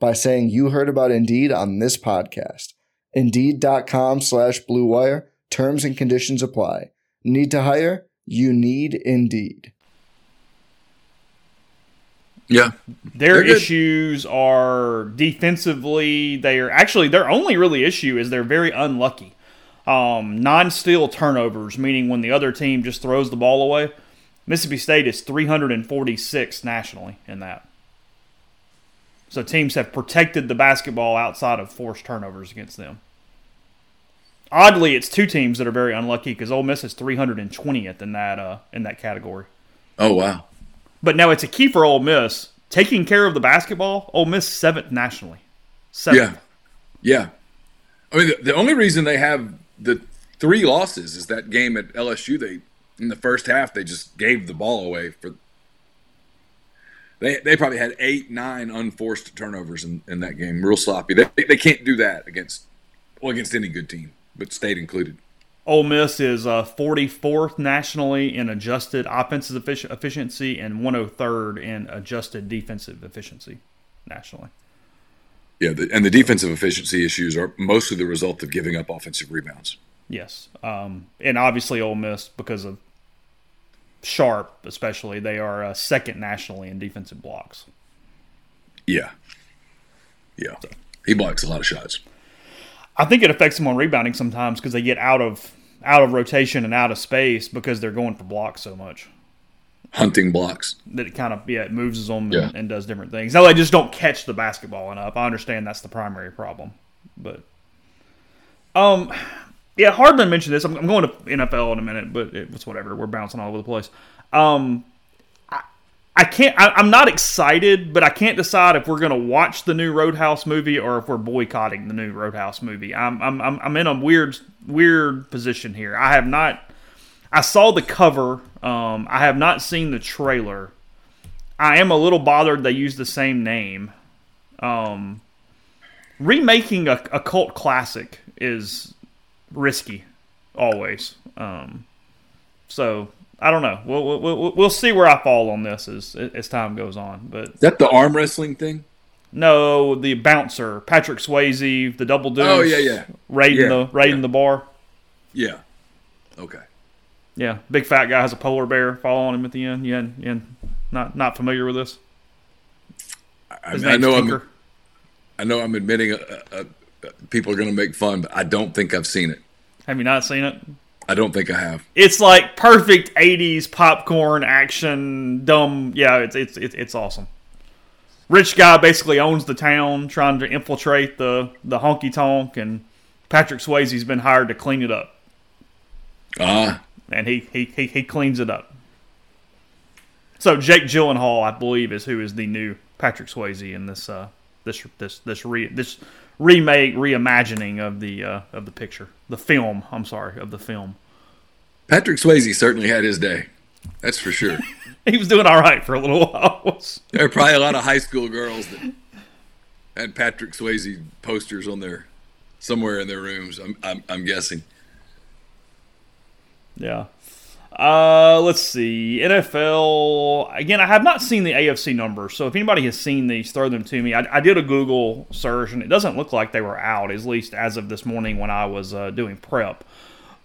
by saying you heard about Indeed on this podcast. Indeed.com/BlueWire. Terms and conditions apply. Need to hire? You need Indeed. Yeah. Their issues are defensively. They are actually, their only really issue is they're very unlucky. Non-steal turnovers, meaning when the other team just throws the ball away. Mississippi State is 346th nationally in that. So teams have protected the basketball outside of forced turnovers against them. Oddly, it's two teams that are very unlucky because Ole Miss is 320th in that category. Oh, wow. But now it's a key for Ole Miss. Taking care of the basketball, Ole Miss 7th nationally. 7th. Yeah. I mean, the only reason they have the three losses is that game at LSU. In the first half, they just gave the ball away. They probably had 8-9 unforced turnovers in that game. Real sloppy. They can't do that against any good team, but State included. Ole Miss is 44th nationally in adjusted offensive efficiency and 103rd in adjusted defensive efficiency nationally. Yeah, and the defensive efficiency issues are mostly the result of giving up offensive rebounds. Yes, and obviously Ole Miss, because of Sharp especially, they are second nationally in defensive blocks. Yeah. So. He blocks a lot of shots. I think it affects them on rebounding sometimes because they get out of rotation and out of space because they're going for blocks so much. Hunting blocks. That it kind of it moves them and does different things. No, they just don't catch the basketball enough. I understand that's the primary problem, but yeah, Hardman mentioned this. I'm going to NFL in a minute, but it's whatever. We're bouncing all over the place. I'm not excited, but I can't decide if we're going to watch the new Roadhouse movie or if we're boycotting the new Roadhouse movie. I'm in a weird position here. I saw the cover. I have not seen the trailer. I am a little bothered they used the same name. Remaking a cult classic is risky, always. So I don't know. We'll see where I fall on this as time goes on. But is that the arm wrestling thing? No, the bouncer, Patrick Swayze, the double deuce. Oh yeah, raiding the bar. Yeah. Okay. Yeah, big fat guy has a polar bear fall on him at the end. Yeah, and not familiar with this. I know I'm admitting people are going to make fun, but I don't think I've seen it. Have you not seen it? I don't think I have. It's like perfect 80s popcorn action, dumb. Yeah, it's awesome. Rich guy basically owns the town, trying to infiltrate the honky tonk, and Patrick Swayze's been hired to clean it up. And he cleans it up. So Jake Gyllenhaal, I believe, is who is the new Patrick Swayze in this remake, reimagining of the picture, the film. I'm sorry, of the film. Patrick Swayze certainly had his day. That's for sure. He was doing all right for a little while. There are probably a lot of high school girls that had Patrick Swayze posters on their somewhere in their rooms. I'm guessing. Yeah. Let's see. NFL. Again, I have not seen the AFC numbers, so if anybody has seen these, throw them to me. I did a Google search, and it doesn't look like they were out, at least as of this morning when I was doing prep.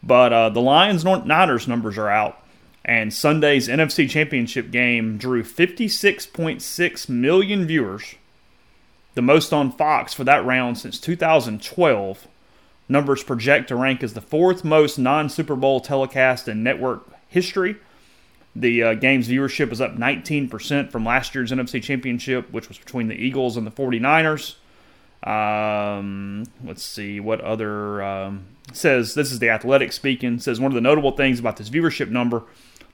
But the Lions-Niners numbers are out, and Sunday's NFC Championship game drew 56.6 million viewers, the most on Fox for that round since 2012. Numbers project to rank as the fourth most non-Super Bowl telecast in network history. The game's viewership is up 19% from last year's NFC Championship, which was between the Eagles and the 49ers. Let's see what other... says this is The Athletic speaking. Says one of the notable things about this viewership number,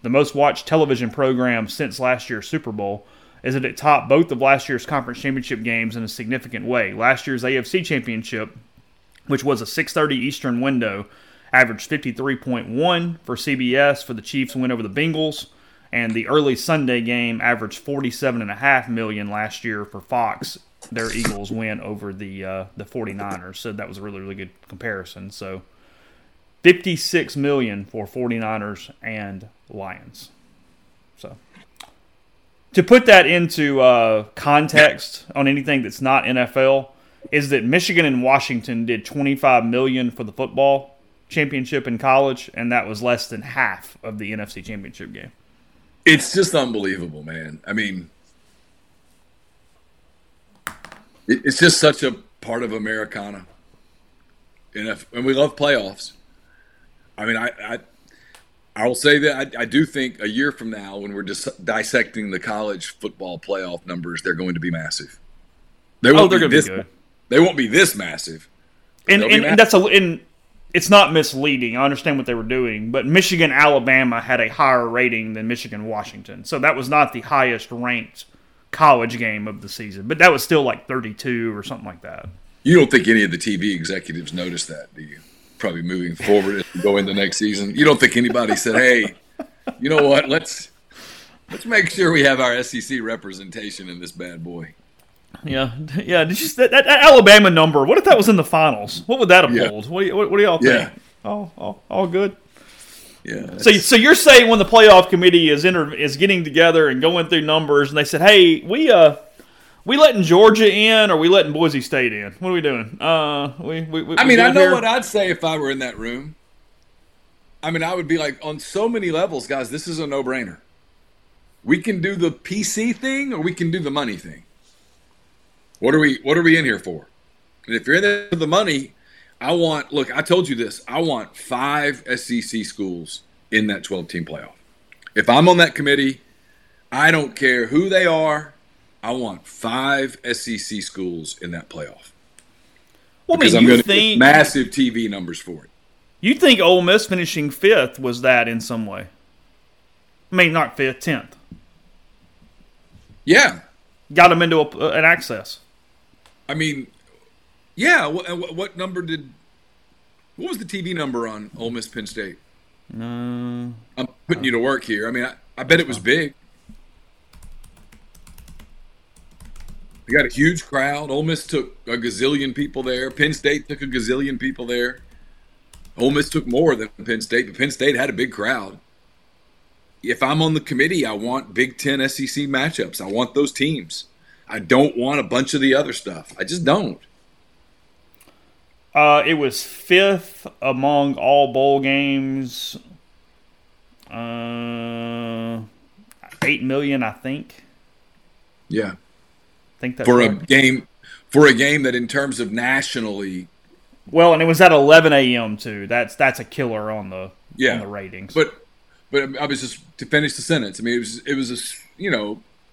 the most watched television program since last year's Super Bowl, is that it topped both of last year's conference championship games in a significant way. Last year's AFC Championship, which was a 6:30 Eastern window, averaged 53.1 for CBS for the Chiefs' win over the Bengals, and the early Sunday game averaged 47.5 million last year for Fox, their Eagles win over the 49ers. So that was a really, really good comparison. So 56 million for 49ers and Lions. So to put that into context on anything that's not NFL, is that Michigan and Washington did $25 million for the football championship in college, and that was less than half of the NFC Championship game. It's just unbelievable, man. I mean, It's just such a part of Americana. And we love playoffs. I mean, I will say that I do think a year from now, when we're just dissecting the college football playoff numbers, they're going to be massive. They won't be this massive. And it's not misleading. I understand what they were doing, but Michigan, Alabama had a higher rating than Michigan, Washington. So that was not the highest ranked college game of the season, but that was still like 32 or something like that. You don't think any of the TV executives noticed that, do you? Probably moving forward as we go into next season. You don't think anybody said, "Hey, you know what? Let's make sure we have our SEC representation in this bad boy." Yeah. Did you that Alabama number? What if that was in the finals? What would that have pulled? What do y'all think? Yeah. Oh, all good. Yeah. So you're saying when the playoff committee is getting together and going through numbers, and they said, "Hey, we letting Georgia in, or we letting Boise State in? What are we doing?" What I'd say if I were in that room. I mean, I would be like, on so many levels, guys, this is a no-brainer. We can do the PC thing, or we can do the money thing. What are we in here for? And if you're in there for the money, I told you this. I want 5 SEC schools in that 12-team playoff. If I'm on that committee, I don't care who they are. I want 5 SEC schools in that playoff. Well, because I'm going to get massive TV numbers for it. You think Ole Miss finishing 5th was that in some way? I mean, not 5th, 10th. Yeah. Got them into an access. I mean, yeah. What number did? What was the TV number on Ole Miss Penn State? I'm putting you to work here. I mean, I bet it was big. They got a huge crowd. Ole Miss took a gazillion people there. Penn State took a gazillion people there. Ole Miss took more than Penn State, but Penn State had a big crowd. If I'm on the committee, I want Big Ten SEC matchups. I want those teams. I don't want a bunch of the other stuff. I just don't. It was 5th among all bowl games. 8 million, I think. Yeah. For a game that in terms of nationally, well, and it was at 11 a.m. too. That's a killer on the ratings. But I was just to finish the sentence. I mean,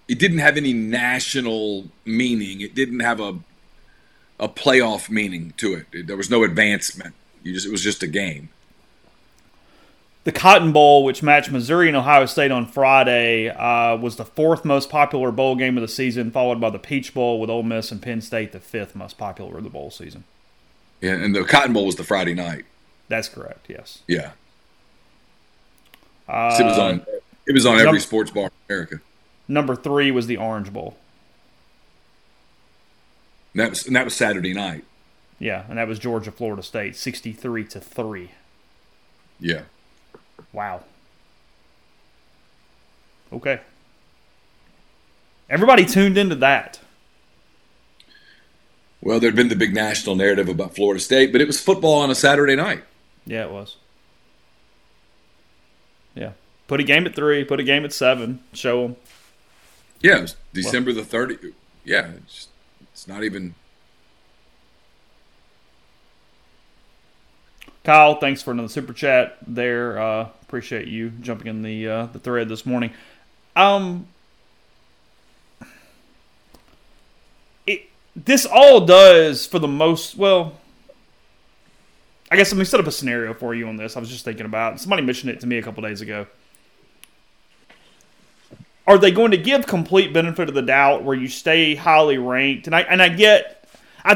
it didn't have any national meaning. It didn't have a playoff meaning to it. There was no advancement. It was just a game. The Cotton Bowl, which matched Missouri and Ohio State on Friday, was the 4th most popular bowl game of the season, followed by the Peach Bowl with Ole Miss and Penn State, the 5th most popular of the bowl season. Yeah, and the Cotton Bowl was the Friday night. That's correct, yes. Yeah. It was on every sports bar in America. Number 3 was the Orange Bowl. And that was Saturday night. Yeah, and that was Georgia-Florida State, 63-3. Yeah. Wow. Okay. Everybody tuned into that. Well, there'd been the big national narrative about Florida State, but it was football on a Saturday night. Yeah, it was. Yeah. Put a game at 3, put a game at 7, show them. Yeah, it was December the 30th. Yeah, it's not even. Kyle, thanks for another super chat there. Appreciate you jumping in the thread this morning. This all does for the most, well, I guess let me set up a scenario for you on this. I was just thinking about it. Somebody mentioned it to me a couple days ago. Are they going to give complete benefit of the doubt where you stay highly ranked? I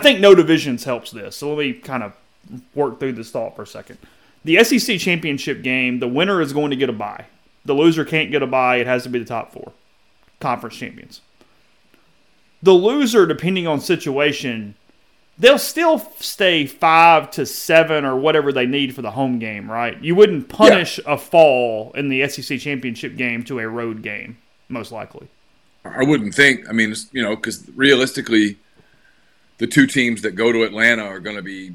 think no divisions helps this. So let me kind of work through this thought for a second. The SEC championship game, the winner is going to get a bye. The loser can't get a bye. It has to be the top 4 conference champions. The loser, depending on situation, they'll still stay 5 to 7 or whatever they need for the home game, right? You wouldn't punish a fall in the SEC championship game to a road game, most likely. I wouldn't think. I mean, because realistically, the 2 teams that go to Atlanta are going to be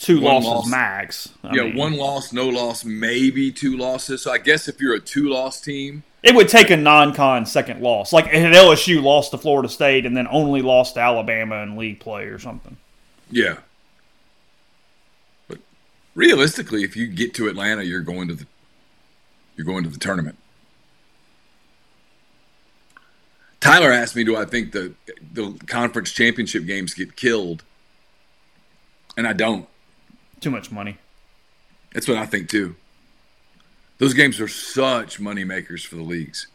Two losses max. I mean, one loss, no loss, maybe two losses. So I guess if you're a two-loss team, it would take a non-con second loss. Like an LSU lost to Florida State and then only lost to Alabama in league play or something. Yeah. But realistically, if you get to Atlanta, you're going to the tournament. Tyler asked me, do I think the conference championship games get killed? And I don't. Too much money. That's what I think, too. Those games are such money makers for the leagues.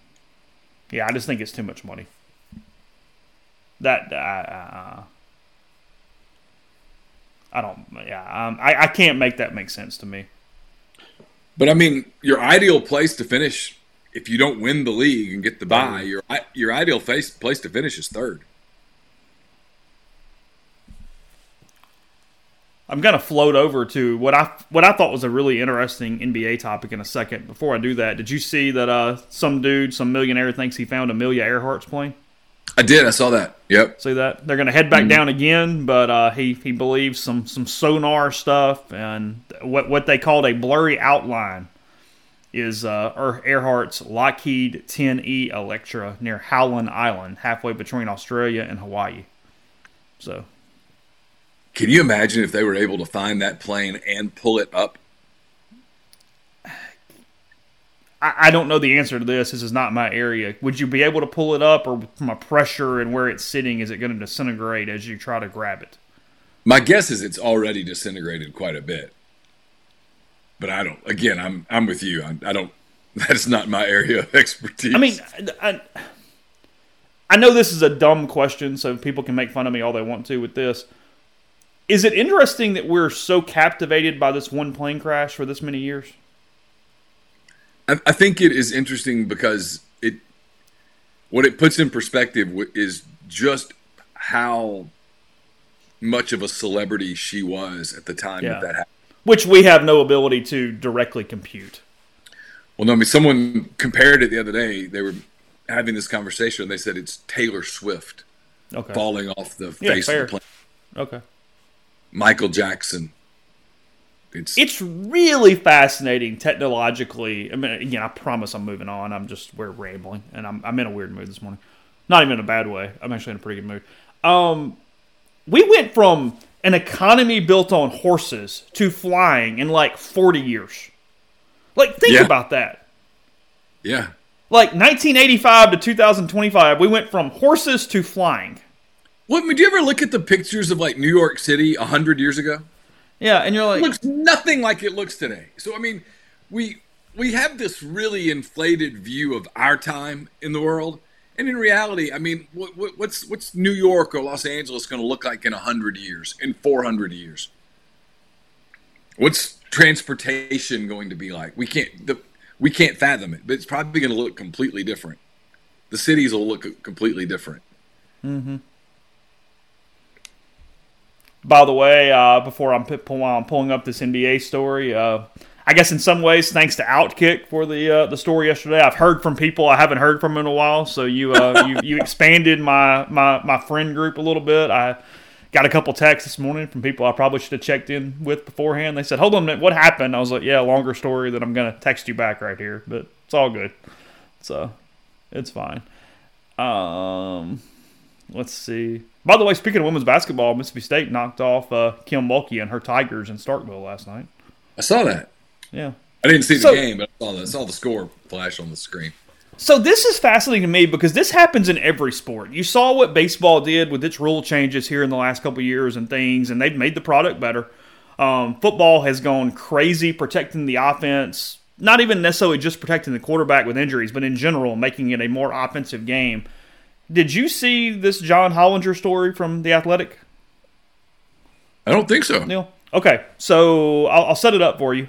Yeah, I just think it's too much money. I can't make that make sense to me. But, I mean, your ideal place to finish, if you don't win the league and get the bye, your ideal place to finish is third. I'm going to float over to what I thought was a really interesting NBA topic in a second. Before I do that, did you see that some millionaire thinks he found Amelia Earhart's plane? I did. I saw that. Yep. See that? They're going to head back down again, but he believes some sonar stuff and what they called a blurry outline is Earhart's Lockheed 10E Electra near Howland Island, halfway between Australia and Hawaii. So... can you imagine if they were able to find that plane and pull it up? I don't know the answer to this. This is not my area. Would you be able to pull it up, or from a pressure and where it's sitting, is it going to disintegrate as you try to grab it? My guess is it's already disintegrated quite a bit. But I don't. Again, I'm with you. I don't. That's not my area of expertise. I mean, I know this is a dumb question, so people can make fun of me all they want to with this. Is it interesting that we're so captivated by this one plane crash for this many years? I think it is interesting because what it puts in perspective is just how much of a celebrity she was at the time that happened. Which we have no ability to directly compute. Well, no, I mean, someone compared it the other day. They were having this conversation, and they said it's Taylor Swift falling off the face of the plane. Okay. Michael Jackson. It's really fascinating technologically. I mean, again, I promise I'm moving on. We're rambling, and I'm in a weird mood this morning. Not even in a bad way. I'm actually in a pretty good mood. We went from an economy built on horses to flying in like 40 years. Like, think about that. Yeah. Like 1985 to 2025, we went from horses to flying. What, did you ever look at the pictures of like New York City 100 years ago? Yeah, and you're like... it looks nothing like it looks today. So, I mean, we have this really inflated view of our time in the world. And in reality, I mean, what's New York or Los Angeles going to look like in 100 years, in 400 years? What's transportation going to be like? We can't fathom it, but it's probably going to look completely different. The cities will look completely different. Mm-hmm. By the way, before I'm pulling up this NBA story, I guess in some ways, thanks to Outkick for the story yesterday, I've heard from people I haven't heard from in a while. So you expanded my friend group a little bit. I got a couple texts this morning from people I probably should have checked in with beforehand. They said, "Hold on a minute, what happened?" I was like, "Yeah, longer story that I'm gonna text you back right here, but it's all good. So it's fine." Let's see. By the way, speaking of women's basketball, Mississippi State knocked off Kim Mulkey and her Tigers in Starkville last night. I saw that. Yeah. I didn't see the game, but I saw the score flash on the screen. So this is fascinating to me because this happens in every sport. You saw what baseball did with its rule changes here in the last couple of years and things, and they've made the product better. Football has gone crazy protecting the offense, not even necessarily just protecting the quarterback with injuries, but in general making it a more offensive game. Did you see this John Hollinger story from The Athletic? I don't think so. Neil? Okay, so I'll set it up for you.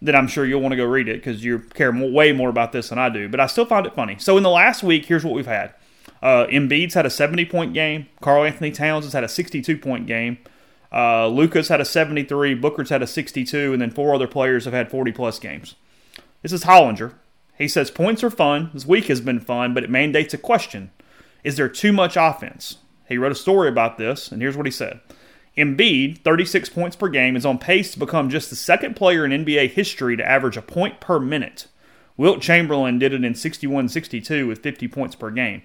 Then I'm sure you'll want to go read it because you care way more about this than I do. But I still found it funny. So in the last week, here's what we've had. Embiid's had a 70-point game. Carl Anthony Towns has had a 62-point game. Luka's had a 73. Booker's had a 62. And then four other players have had 40-plus games. This is Hollinger. He says, points are fun. This week has been fun, but it mandates a question. Is there too much offense? He wrote a story about this, and here's what he said. Embiid, 36 points per game, is on pace to become just the second player in NBA history to average a point per minute. Wilt Chamberlain did it in 61-62 with 50 points per game.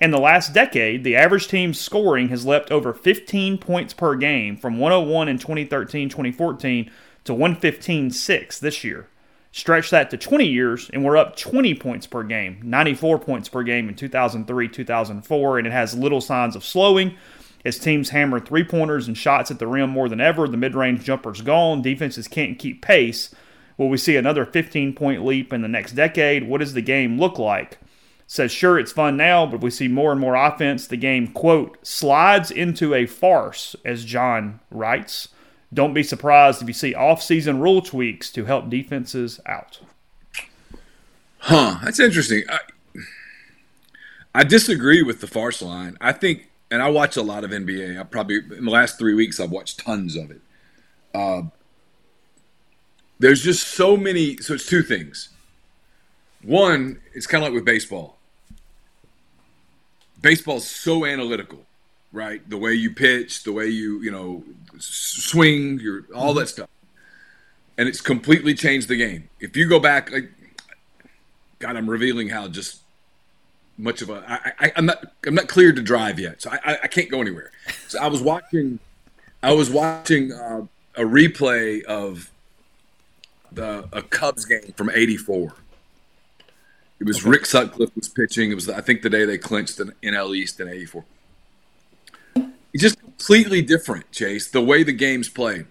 In the last decade, the average team's scoring has leapt over 15 points per game from 101 in 2013-2014 to 115-6 this year. Stretch that to 20 years, and we're up 20 points per game, 94 points per game in 2003-2004, and it has little signs of slowing. As teams hammer three-pointers and shots at the rim more than ever, the mid-range jumper's gone, defenses can't keep pace. Will we see another 15-point leap in the next decade? What does the game look like? It says, sure, it's fun now, but we see more and more offense. The game, quote, slides into a farce, as John writes. Don't be surprised if you see off-season rule tweaks to help defenses out. Huh, that's interesting. I disagree with the farce line. I think, and I watch a lot of NBA. I probably, in the last 3 weeks, I've watched tons of it. There's just so many. So it's two things. One, it's kind of like with baseball. Baseball's so analytical, right? The way you pitch, the way you swing, all that stuff. And it's completely changed the game. If you go back, God, I'm revealing how just much of a I'm not cleared to drive yet, so I can't go anywhere. So I was watching a replay of a Cubs game from '84. It was Rick Sutcliffe was pitching. It was I think the day they clinched the NL East in '84. It's just completely different, Chase. The way the game's played,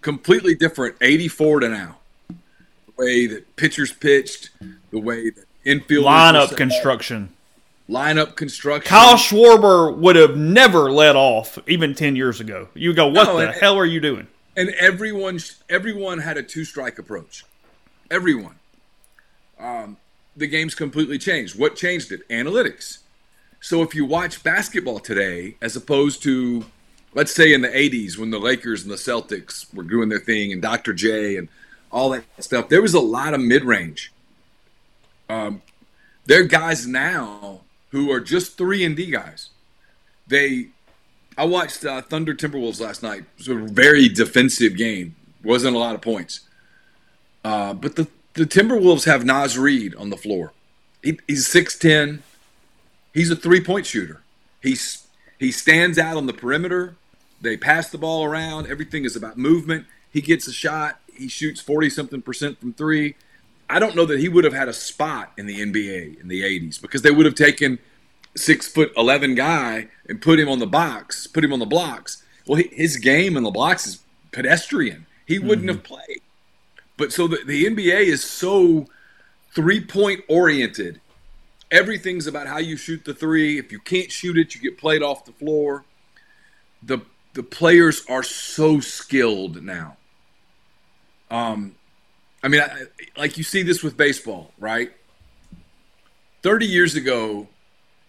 completely different '84 to now. The way that pitchers pitched, the way that infield lineup construction. Kyle Schwarber would have never let off even 10 years ago. You go, what the hell are you doing? And everyone had a two-strike approach. Everyone. The game's completely changed. What changed it? Analytics. So if you watch basketball today, as opposed to, let's say in the 80s when the Lakers and the Celtics were doing their thing and Dr. J and all that stuff, there was a lot of mid-range. There are guys now who are just 3-and-D guys. I watched Thunder Timberwolves last night. It was a very defensive game. Wasn't a lot of points. But the Timberwolves have Naz Reid on the floor. He's 6'10". He's a three-point shooter. He stands out on the perimeter. They pass the ball around. Everything is about movement. He gets a shot. He shoots 40-something% from three. I don't know that he would have had a spot in the NBA in the 80s because they would have taken 6'11" guy and put him on the blocks. Well, his game in the blocks is pedestrian. He wouldn't have played. But so the NBA is so 3-point oriented. Everything's about how you shoot the three. If you can't shoot it, you get played off the floor. The players are so skilled now. Like you see this with baseball, right? 30 years ago,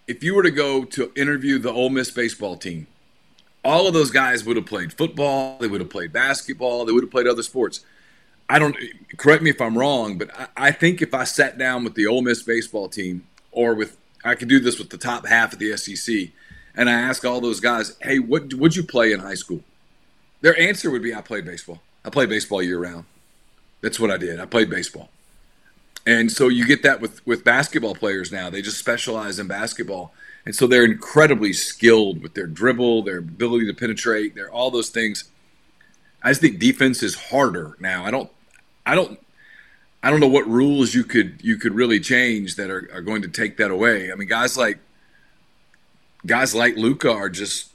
if you were to go to interview the Ole Miss baseball team, all of those guys would have played football, they would have played basketball, they would have played other sports. Correct me if I'm wrong, but I think if I sat down with the Ole Miss baseball team I could do this with the top half of the SEC, and I ask all those guys, hey, what would you play in high school? Their answer would be, I played baseball. I played baseball year-round. That's what I did. I played baseball. And so you get that with basketball players now. They just specialize in basketball. And so they're incredibly skilled with their dribble, their ability to penetrate, their all those things. I just think defense is harder now. I don't know what rules you could really change that are going to take that away. I mean, guys like Luka are just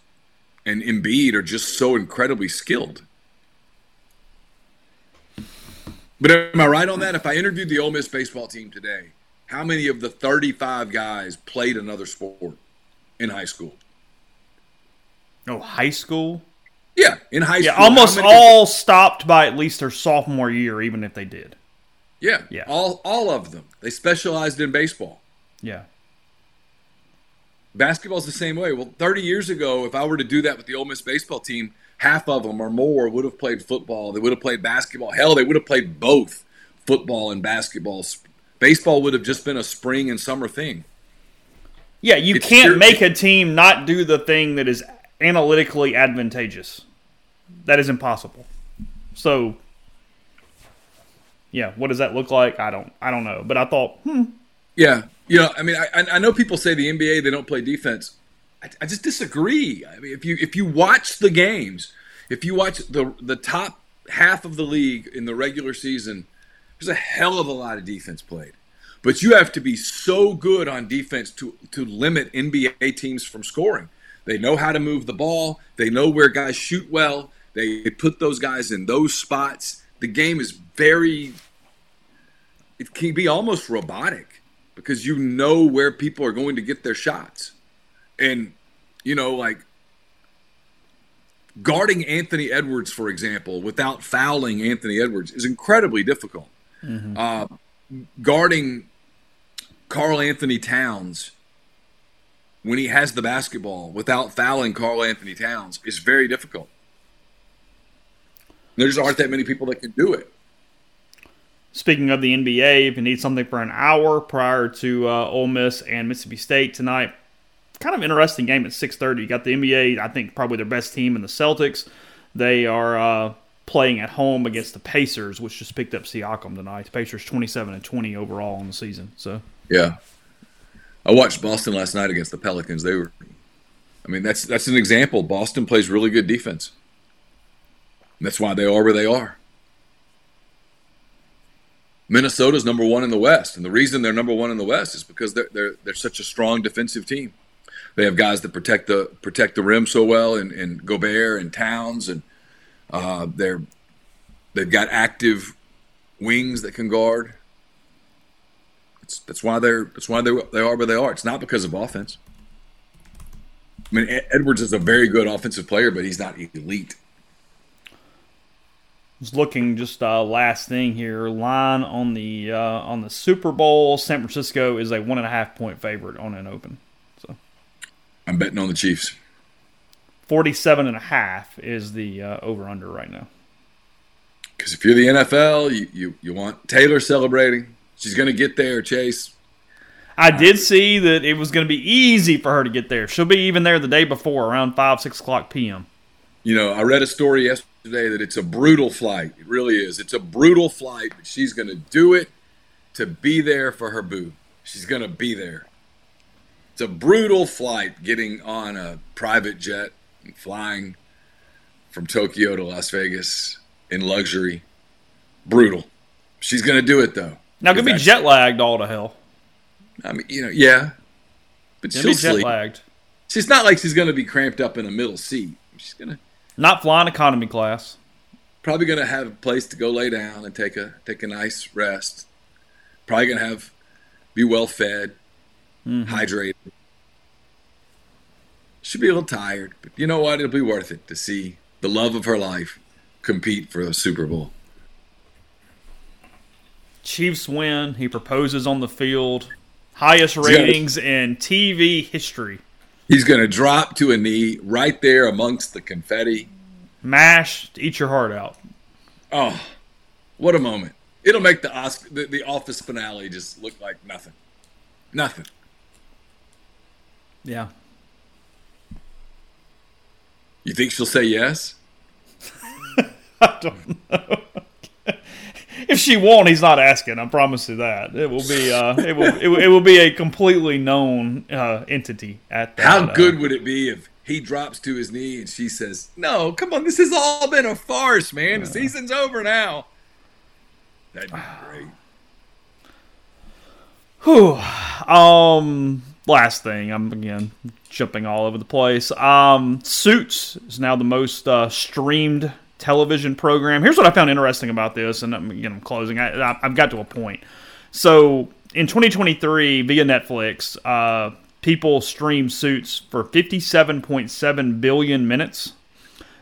and Embiid are just so incredibly skilled. But am I right on that? If I interviewed the Ole Miss baseball team today, how many of the 35 guys played another sport in high school? Oh, high school? Yeah, in high school. Yeah, almost all stopped by at least their sophomore year, even if they did. Yeah. All of them. They specialized in baseball. Yeah. Basketball's the same way. Well, 30 years ago, if I were to do that with the Ole Miss baseball team, half of them or more would have played football. They would have played basketball. Hell, they would have played both football and basketball. Baseball would have just been a spring and summer thing. Yeah, you can't make a team not do the thing that is analytically advantageous. That is impossible. So, yeah, what does that look like? I don't know. But I thought, Yeah. You know, I mean, I know people say the NBA, they don't play defense. I just disagree. I mean, if you watch the games, if you watch the top half of the league in the regular season, there's a hell of a lot of defense played. But you have to be so good on defense to limit NBA teams from scoring. They know how to move the ball. They know where guys shoot well. They put those guys in those spots. The game is it can be almost robotic because you know where people are going to get their shots. And, you know, like guarding Anthony Edwards, for example, without fouling Anthony Edwards is incredibly difficult. Mm-hmm. Guarding Karl Anthony Towns when he has the basketball without fouling Karl Anthony Towns is very difficult. There just aren't that many people that can do it. Speaking of the NBA, if you need something for an hour prior to Ole Miss and Mississippi State tonight, kind of interesting game at 6:30. You got the NBA, I think probably their best team in the Celtics. They are playing at home against the Pacers, which just picked up Siakam tonight. The Pacers 27-20 overall on the season. So yeah, I watched Boston last night against the Pelicans. They were, I mean, that's an example. Boston plays really good defense. And that's why they are where they are. Minnesota's number one in the West, and the reason they're number one in the West is because they're such a strong defensive team. They have guys that protect the rim so well, and Gobert and Towns, and they've got active wings that can guard. That's why they are where they are. It's not because of offense. I mean, Edwards is a very good offensive player, but he's not elite. Just looking, last thing here, line on the Super Bowl. San Francisco is a 1.5-point favorite on an open. So, I'm betting on the Chiefs. 47.5 is the over-under right now. Because if you're the NFL, you want Taylor celebrating. She's going to get there, Chase. I did see that it was going to be easy for her to get there. She'll be even there the day before, around 5, 6 o'clock p.m. You know, I read a story yesterday that it's a brutal flight. It really is. It's a brutal flight, but she's going to do it to be there for her boo. She's going to be there. It's a brutal flight getting on a private jet and flying from Tokyo to Las Vegas in luxury. Brutal. She's going to do it, though. Now, could be jet lagged all to hell. I mean, you know, yeah. But she'll be jet lagged. It's not like she's going to be cramped up in a middle seat. She's going to. Not flying economy class. Probably going to have a place to go lay down and take a nice rest. Probably going to be well fed, hydrated. Should be a little tired, but you know what? It'll be worth it to see the love of her life compete for a Super Bowl. Chiefs win. He proposes on the field. Highest ratings in TV history. He's going to drop to a knee right there amongst the confetti. Mash, eat your heart out. Oh, what a moment. It'll make the Office finale just look like nothing. Nothing. Yeah. You think she'll say yes? I don't know. If she won't, he's not asking. I promise you that. It will be it will be a completely known entity at that. How good would it be if he drops to his knee and she says, "No, come on, this has all been a farce, man. The season's over now." That'd be great. Whew. Last thing, I'm again jumping all over the place. Suits is now the most streamed television program. Here's what I found interesting about this, and I'm closing. I've got to a point. So in 2023, via Netflix, people streamed Suits for 57.7 billion minutes.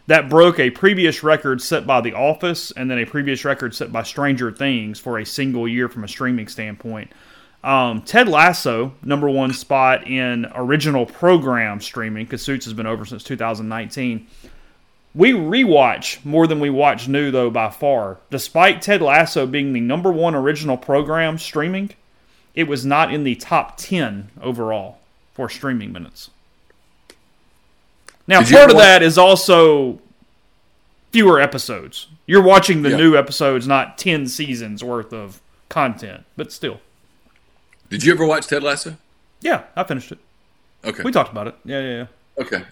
That broke a previous record set by The Office, and then a previous record set by Stranger Things for a single year from a streaming standpoint. Ted Lasso, number one spot in original program streaming, because Suits has been over since 2019. We rewatch more than we watch new, though, by far. Despite Ted Lasso being the number one original program streaming, it was not in the top 10 overall for streaming minutes. Now, part of that is also fewer episodes. You're watching the new episodes, not 10 seasons worth of content, but still. Did you ever watch Ted Lasso? Yeah, I finished it. Okay. We talked about it. Yeah. Okay.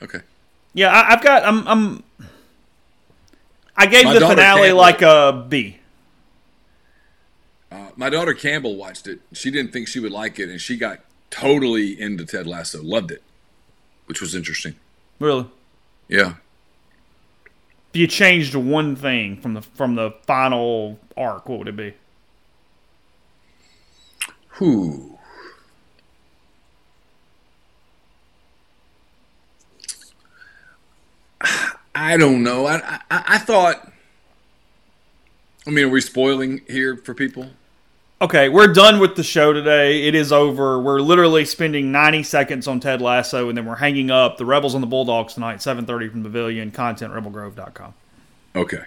Yeah, I've got... I gave the finale like a B. My daughter Campbell watched it. She didn't think she would like it, and she got totally into Ted Lasso. Loved it, which was interesting. Really? Yeah. If you changed one thing from the final arc, what would it be? Whew. I don't know. I thought... I mean, are we spoiling here for people? Okay, we're done with the show today. It is over. We're literally spending 90 seconds on Ted Lasso, and then we're hanging up. The Rebels on the Bulldogs tonight, 7:30 from the Pavilion, contentrebelgrove.com. Okay.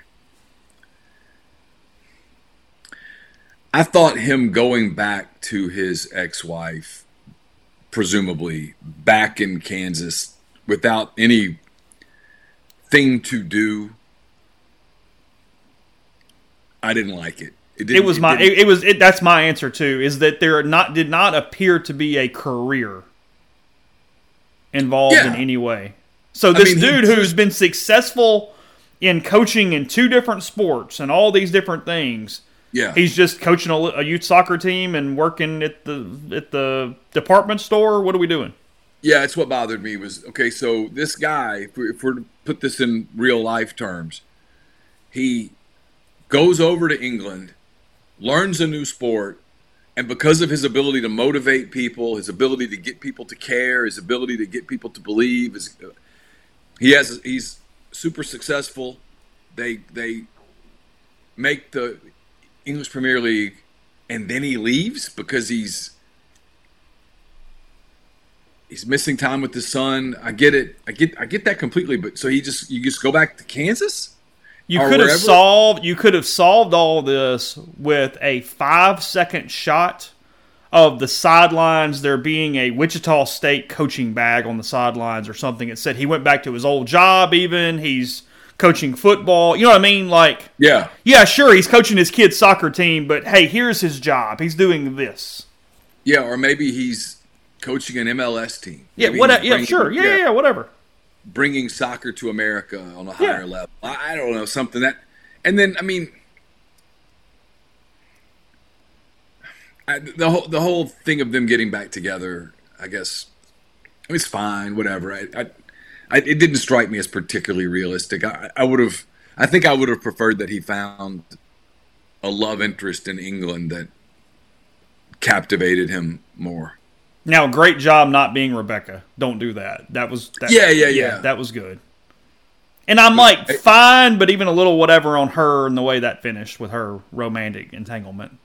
I thought him going back to his ex-wife, presumably back in Kansas, without any thing to do, I didn't like it. That's my answer too. Is that there did not appear to be a career involved in any way. So this dude who's been successful in coaching in two different sports and all these different things, he's just coaching a youth soccer team and working at the department store. What are we doing? Yeah, it's what bothered me was okay. So this guy, if we're to put this in real life terms, he goes over to England, learns a new sport, and because of his ability to motivate people, his ability to get people to care, his ability to get people to believe, he's super successful. They make the English Premier League, and then he leaves because he's missing time with his son. I get it. I get that completely. But so you just go back to Kansas? You could have solved all this with a 5-second shot of the sidelines, there being a Wichita State coaching bag on the sidelines or something. It said he went back to his old job even. He's coaching football. You know what I mean? Like, yeah, sure, he's coaching his kid's soccer team, but hey, here's his job. He's doing this. Yeah, or maybe he's coaching an MLS team. Maybe whatever. Bringing soccer to America on a higher level. I don't know, something that... And then, I mean... the whole thing of them getting back together, I guess... I mean, it's fine, whatever. It didn't strike me as particularly realistic. I think I would have preferred that he found a love interest in England that captivated him more. Now, great job not being Rebecca. Don't do that. That was that was good. And I'm like, fine, but even a little whatever on her and the way that finished with her romantic entanglement.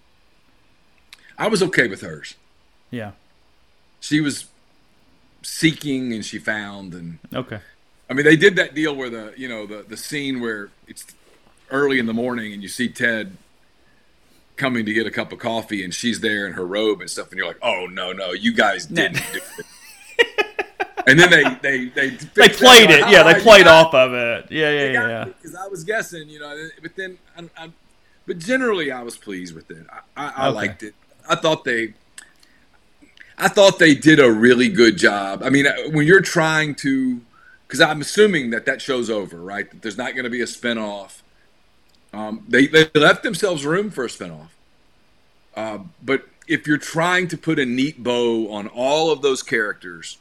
I was okay with hers. Yeah. She was seeking and she found. And okay. I mean, they did that deal where the scene where it's early in the morning and you see Ted coming to get a cup of coffee, and she's there in her robe and stuff, and you're like, "Oh no, you guys didn't do it." And then they played it, they played off of it, yeah. Because I was guessing, but then, but generally, I was pleased with it. I liked it. I thought they did a really good job. I mean, when you're trying to, because I'm assuming that show's over, right? That there's not going to be a spinoff. They left themselves room for a spinoff. But if you're trying to put a neat bow on all of those characters,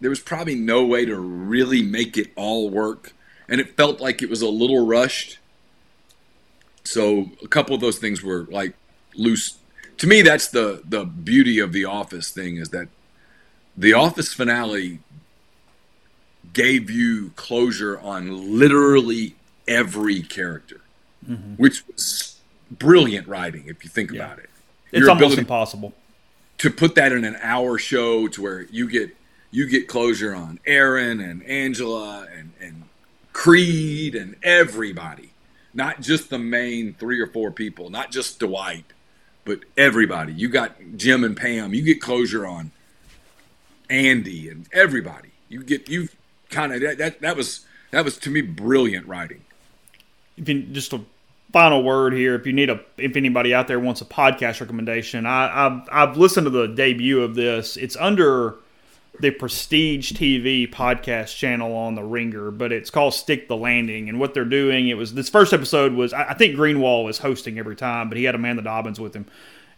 there was probably no way to really make it all work. And it felt like it was a little rushed. So a couple of those things were like loose. To me, that's the beauty of The Office thing, is that The Office finale gave you closure on literally every character, which was brilliant writing if you think about it. It's almost impossible to put that in an hour show to where you get closure on Aaron and Angela and Creed and everybody, not just the main 3 or 4 people, not just Dwight, but everybody. You got Jim and Pam. You get closure on Andy and everybody. You kind of that was to me brilliant writing. if you, just a final word here, if you need if anybody out there wants a podcast recommendation, I've listened to the debut of this. It's under the Prestige TV podcast channel on the Ringer, but it's called Stick the Landing. And what they're doing, it was this first episode was, I think Greenwald is hosting every time, but he had Amanda Dobbins with him.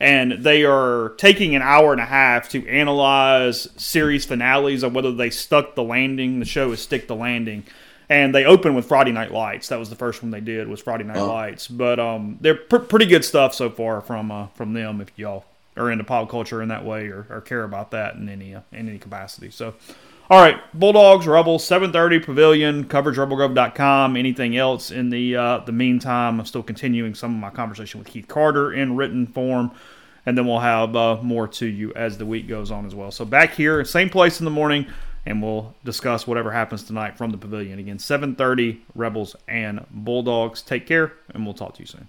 And they are taking an hour and a half to analyze series finales of whether they stuck the landing. The show is Stick the Landing. And they opened with Friday Night Lights. That was the first one they did, was Friday Night Lights. But they're pretty good stuff so far from them, if y'all are into pop culture in that way or care about that in any capacity. So, all right, Bulldogs, Rebels, 7:30 Pavilion, coverage rebelgrove.com. Anything else in the meantime? I'm still continuing some of my conversation with Keith Carter in written form, and then we'll have more to you as the week goes on as well. So back here, same place in the morning, and we'll discuss whatever happens tonight from the Pavilion. Again, 7:30, Rebels and Bulldogs. Take care, and we'll talk to you soon.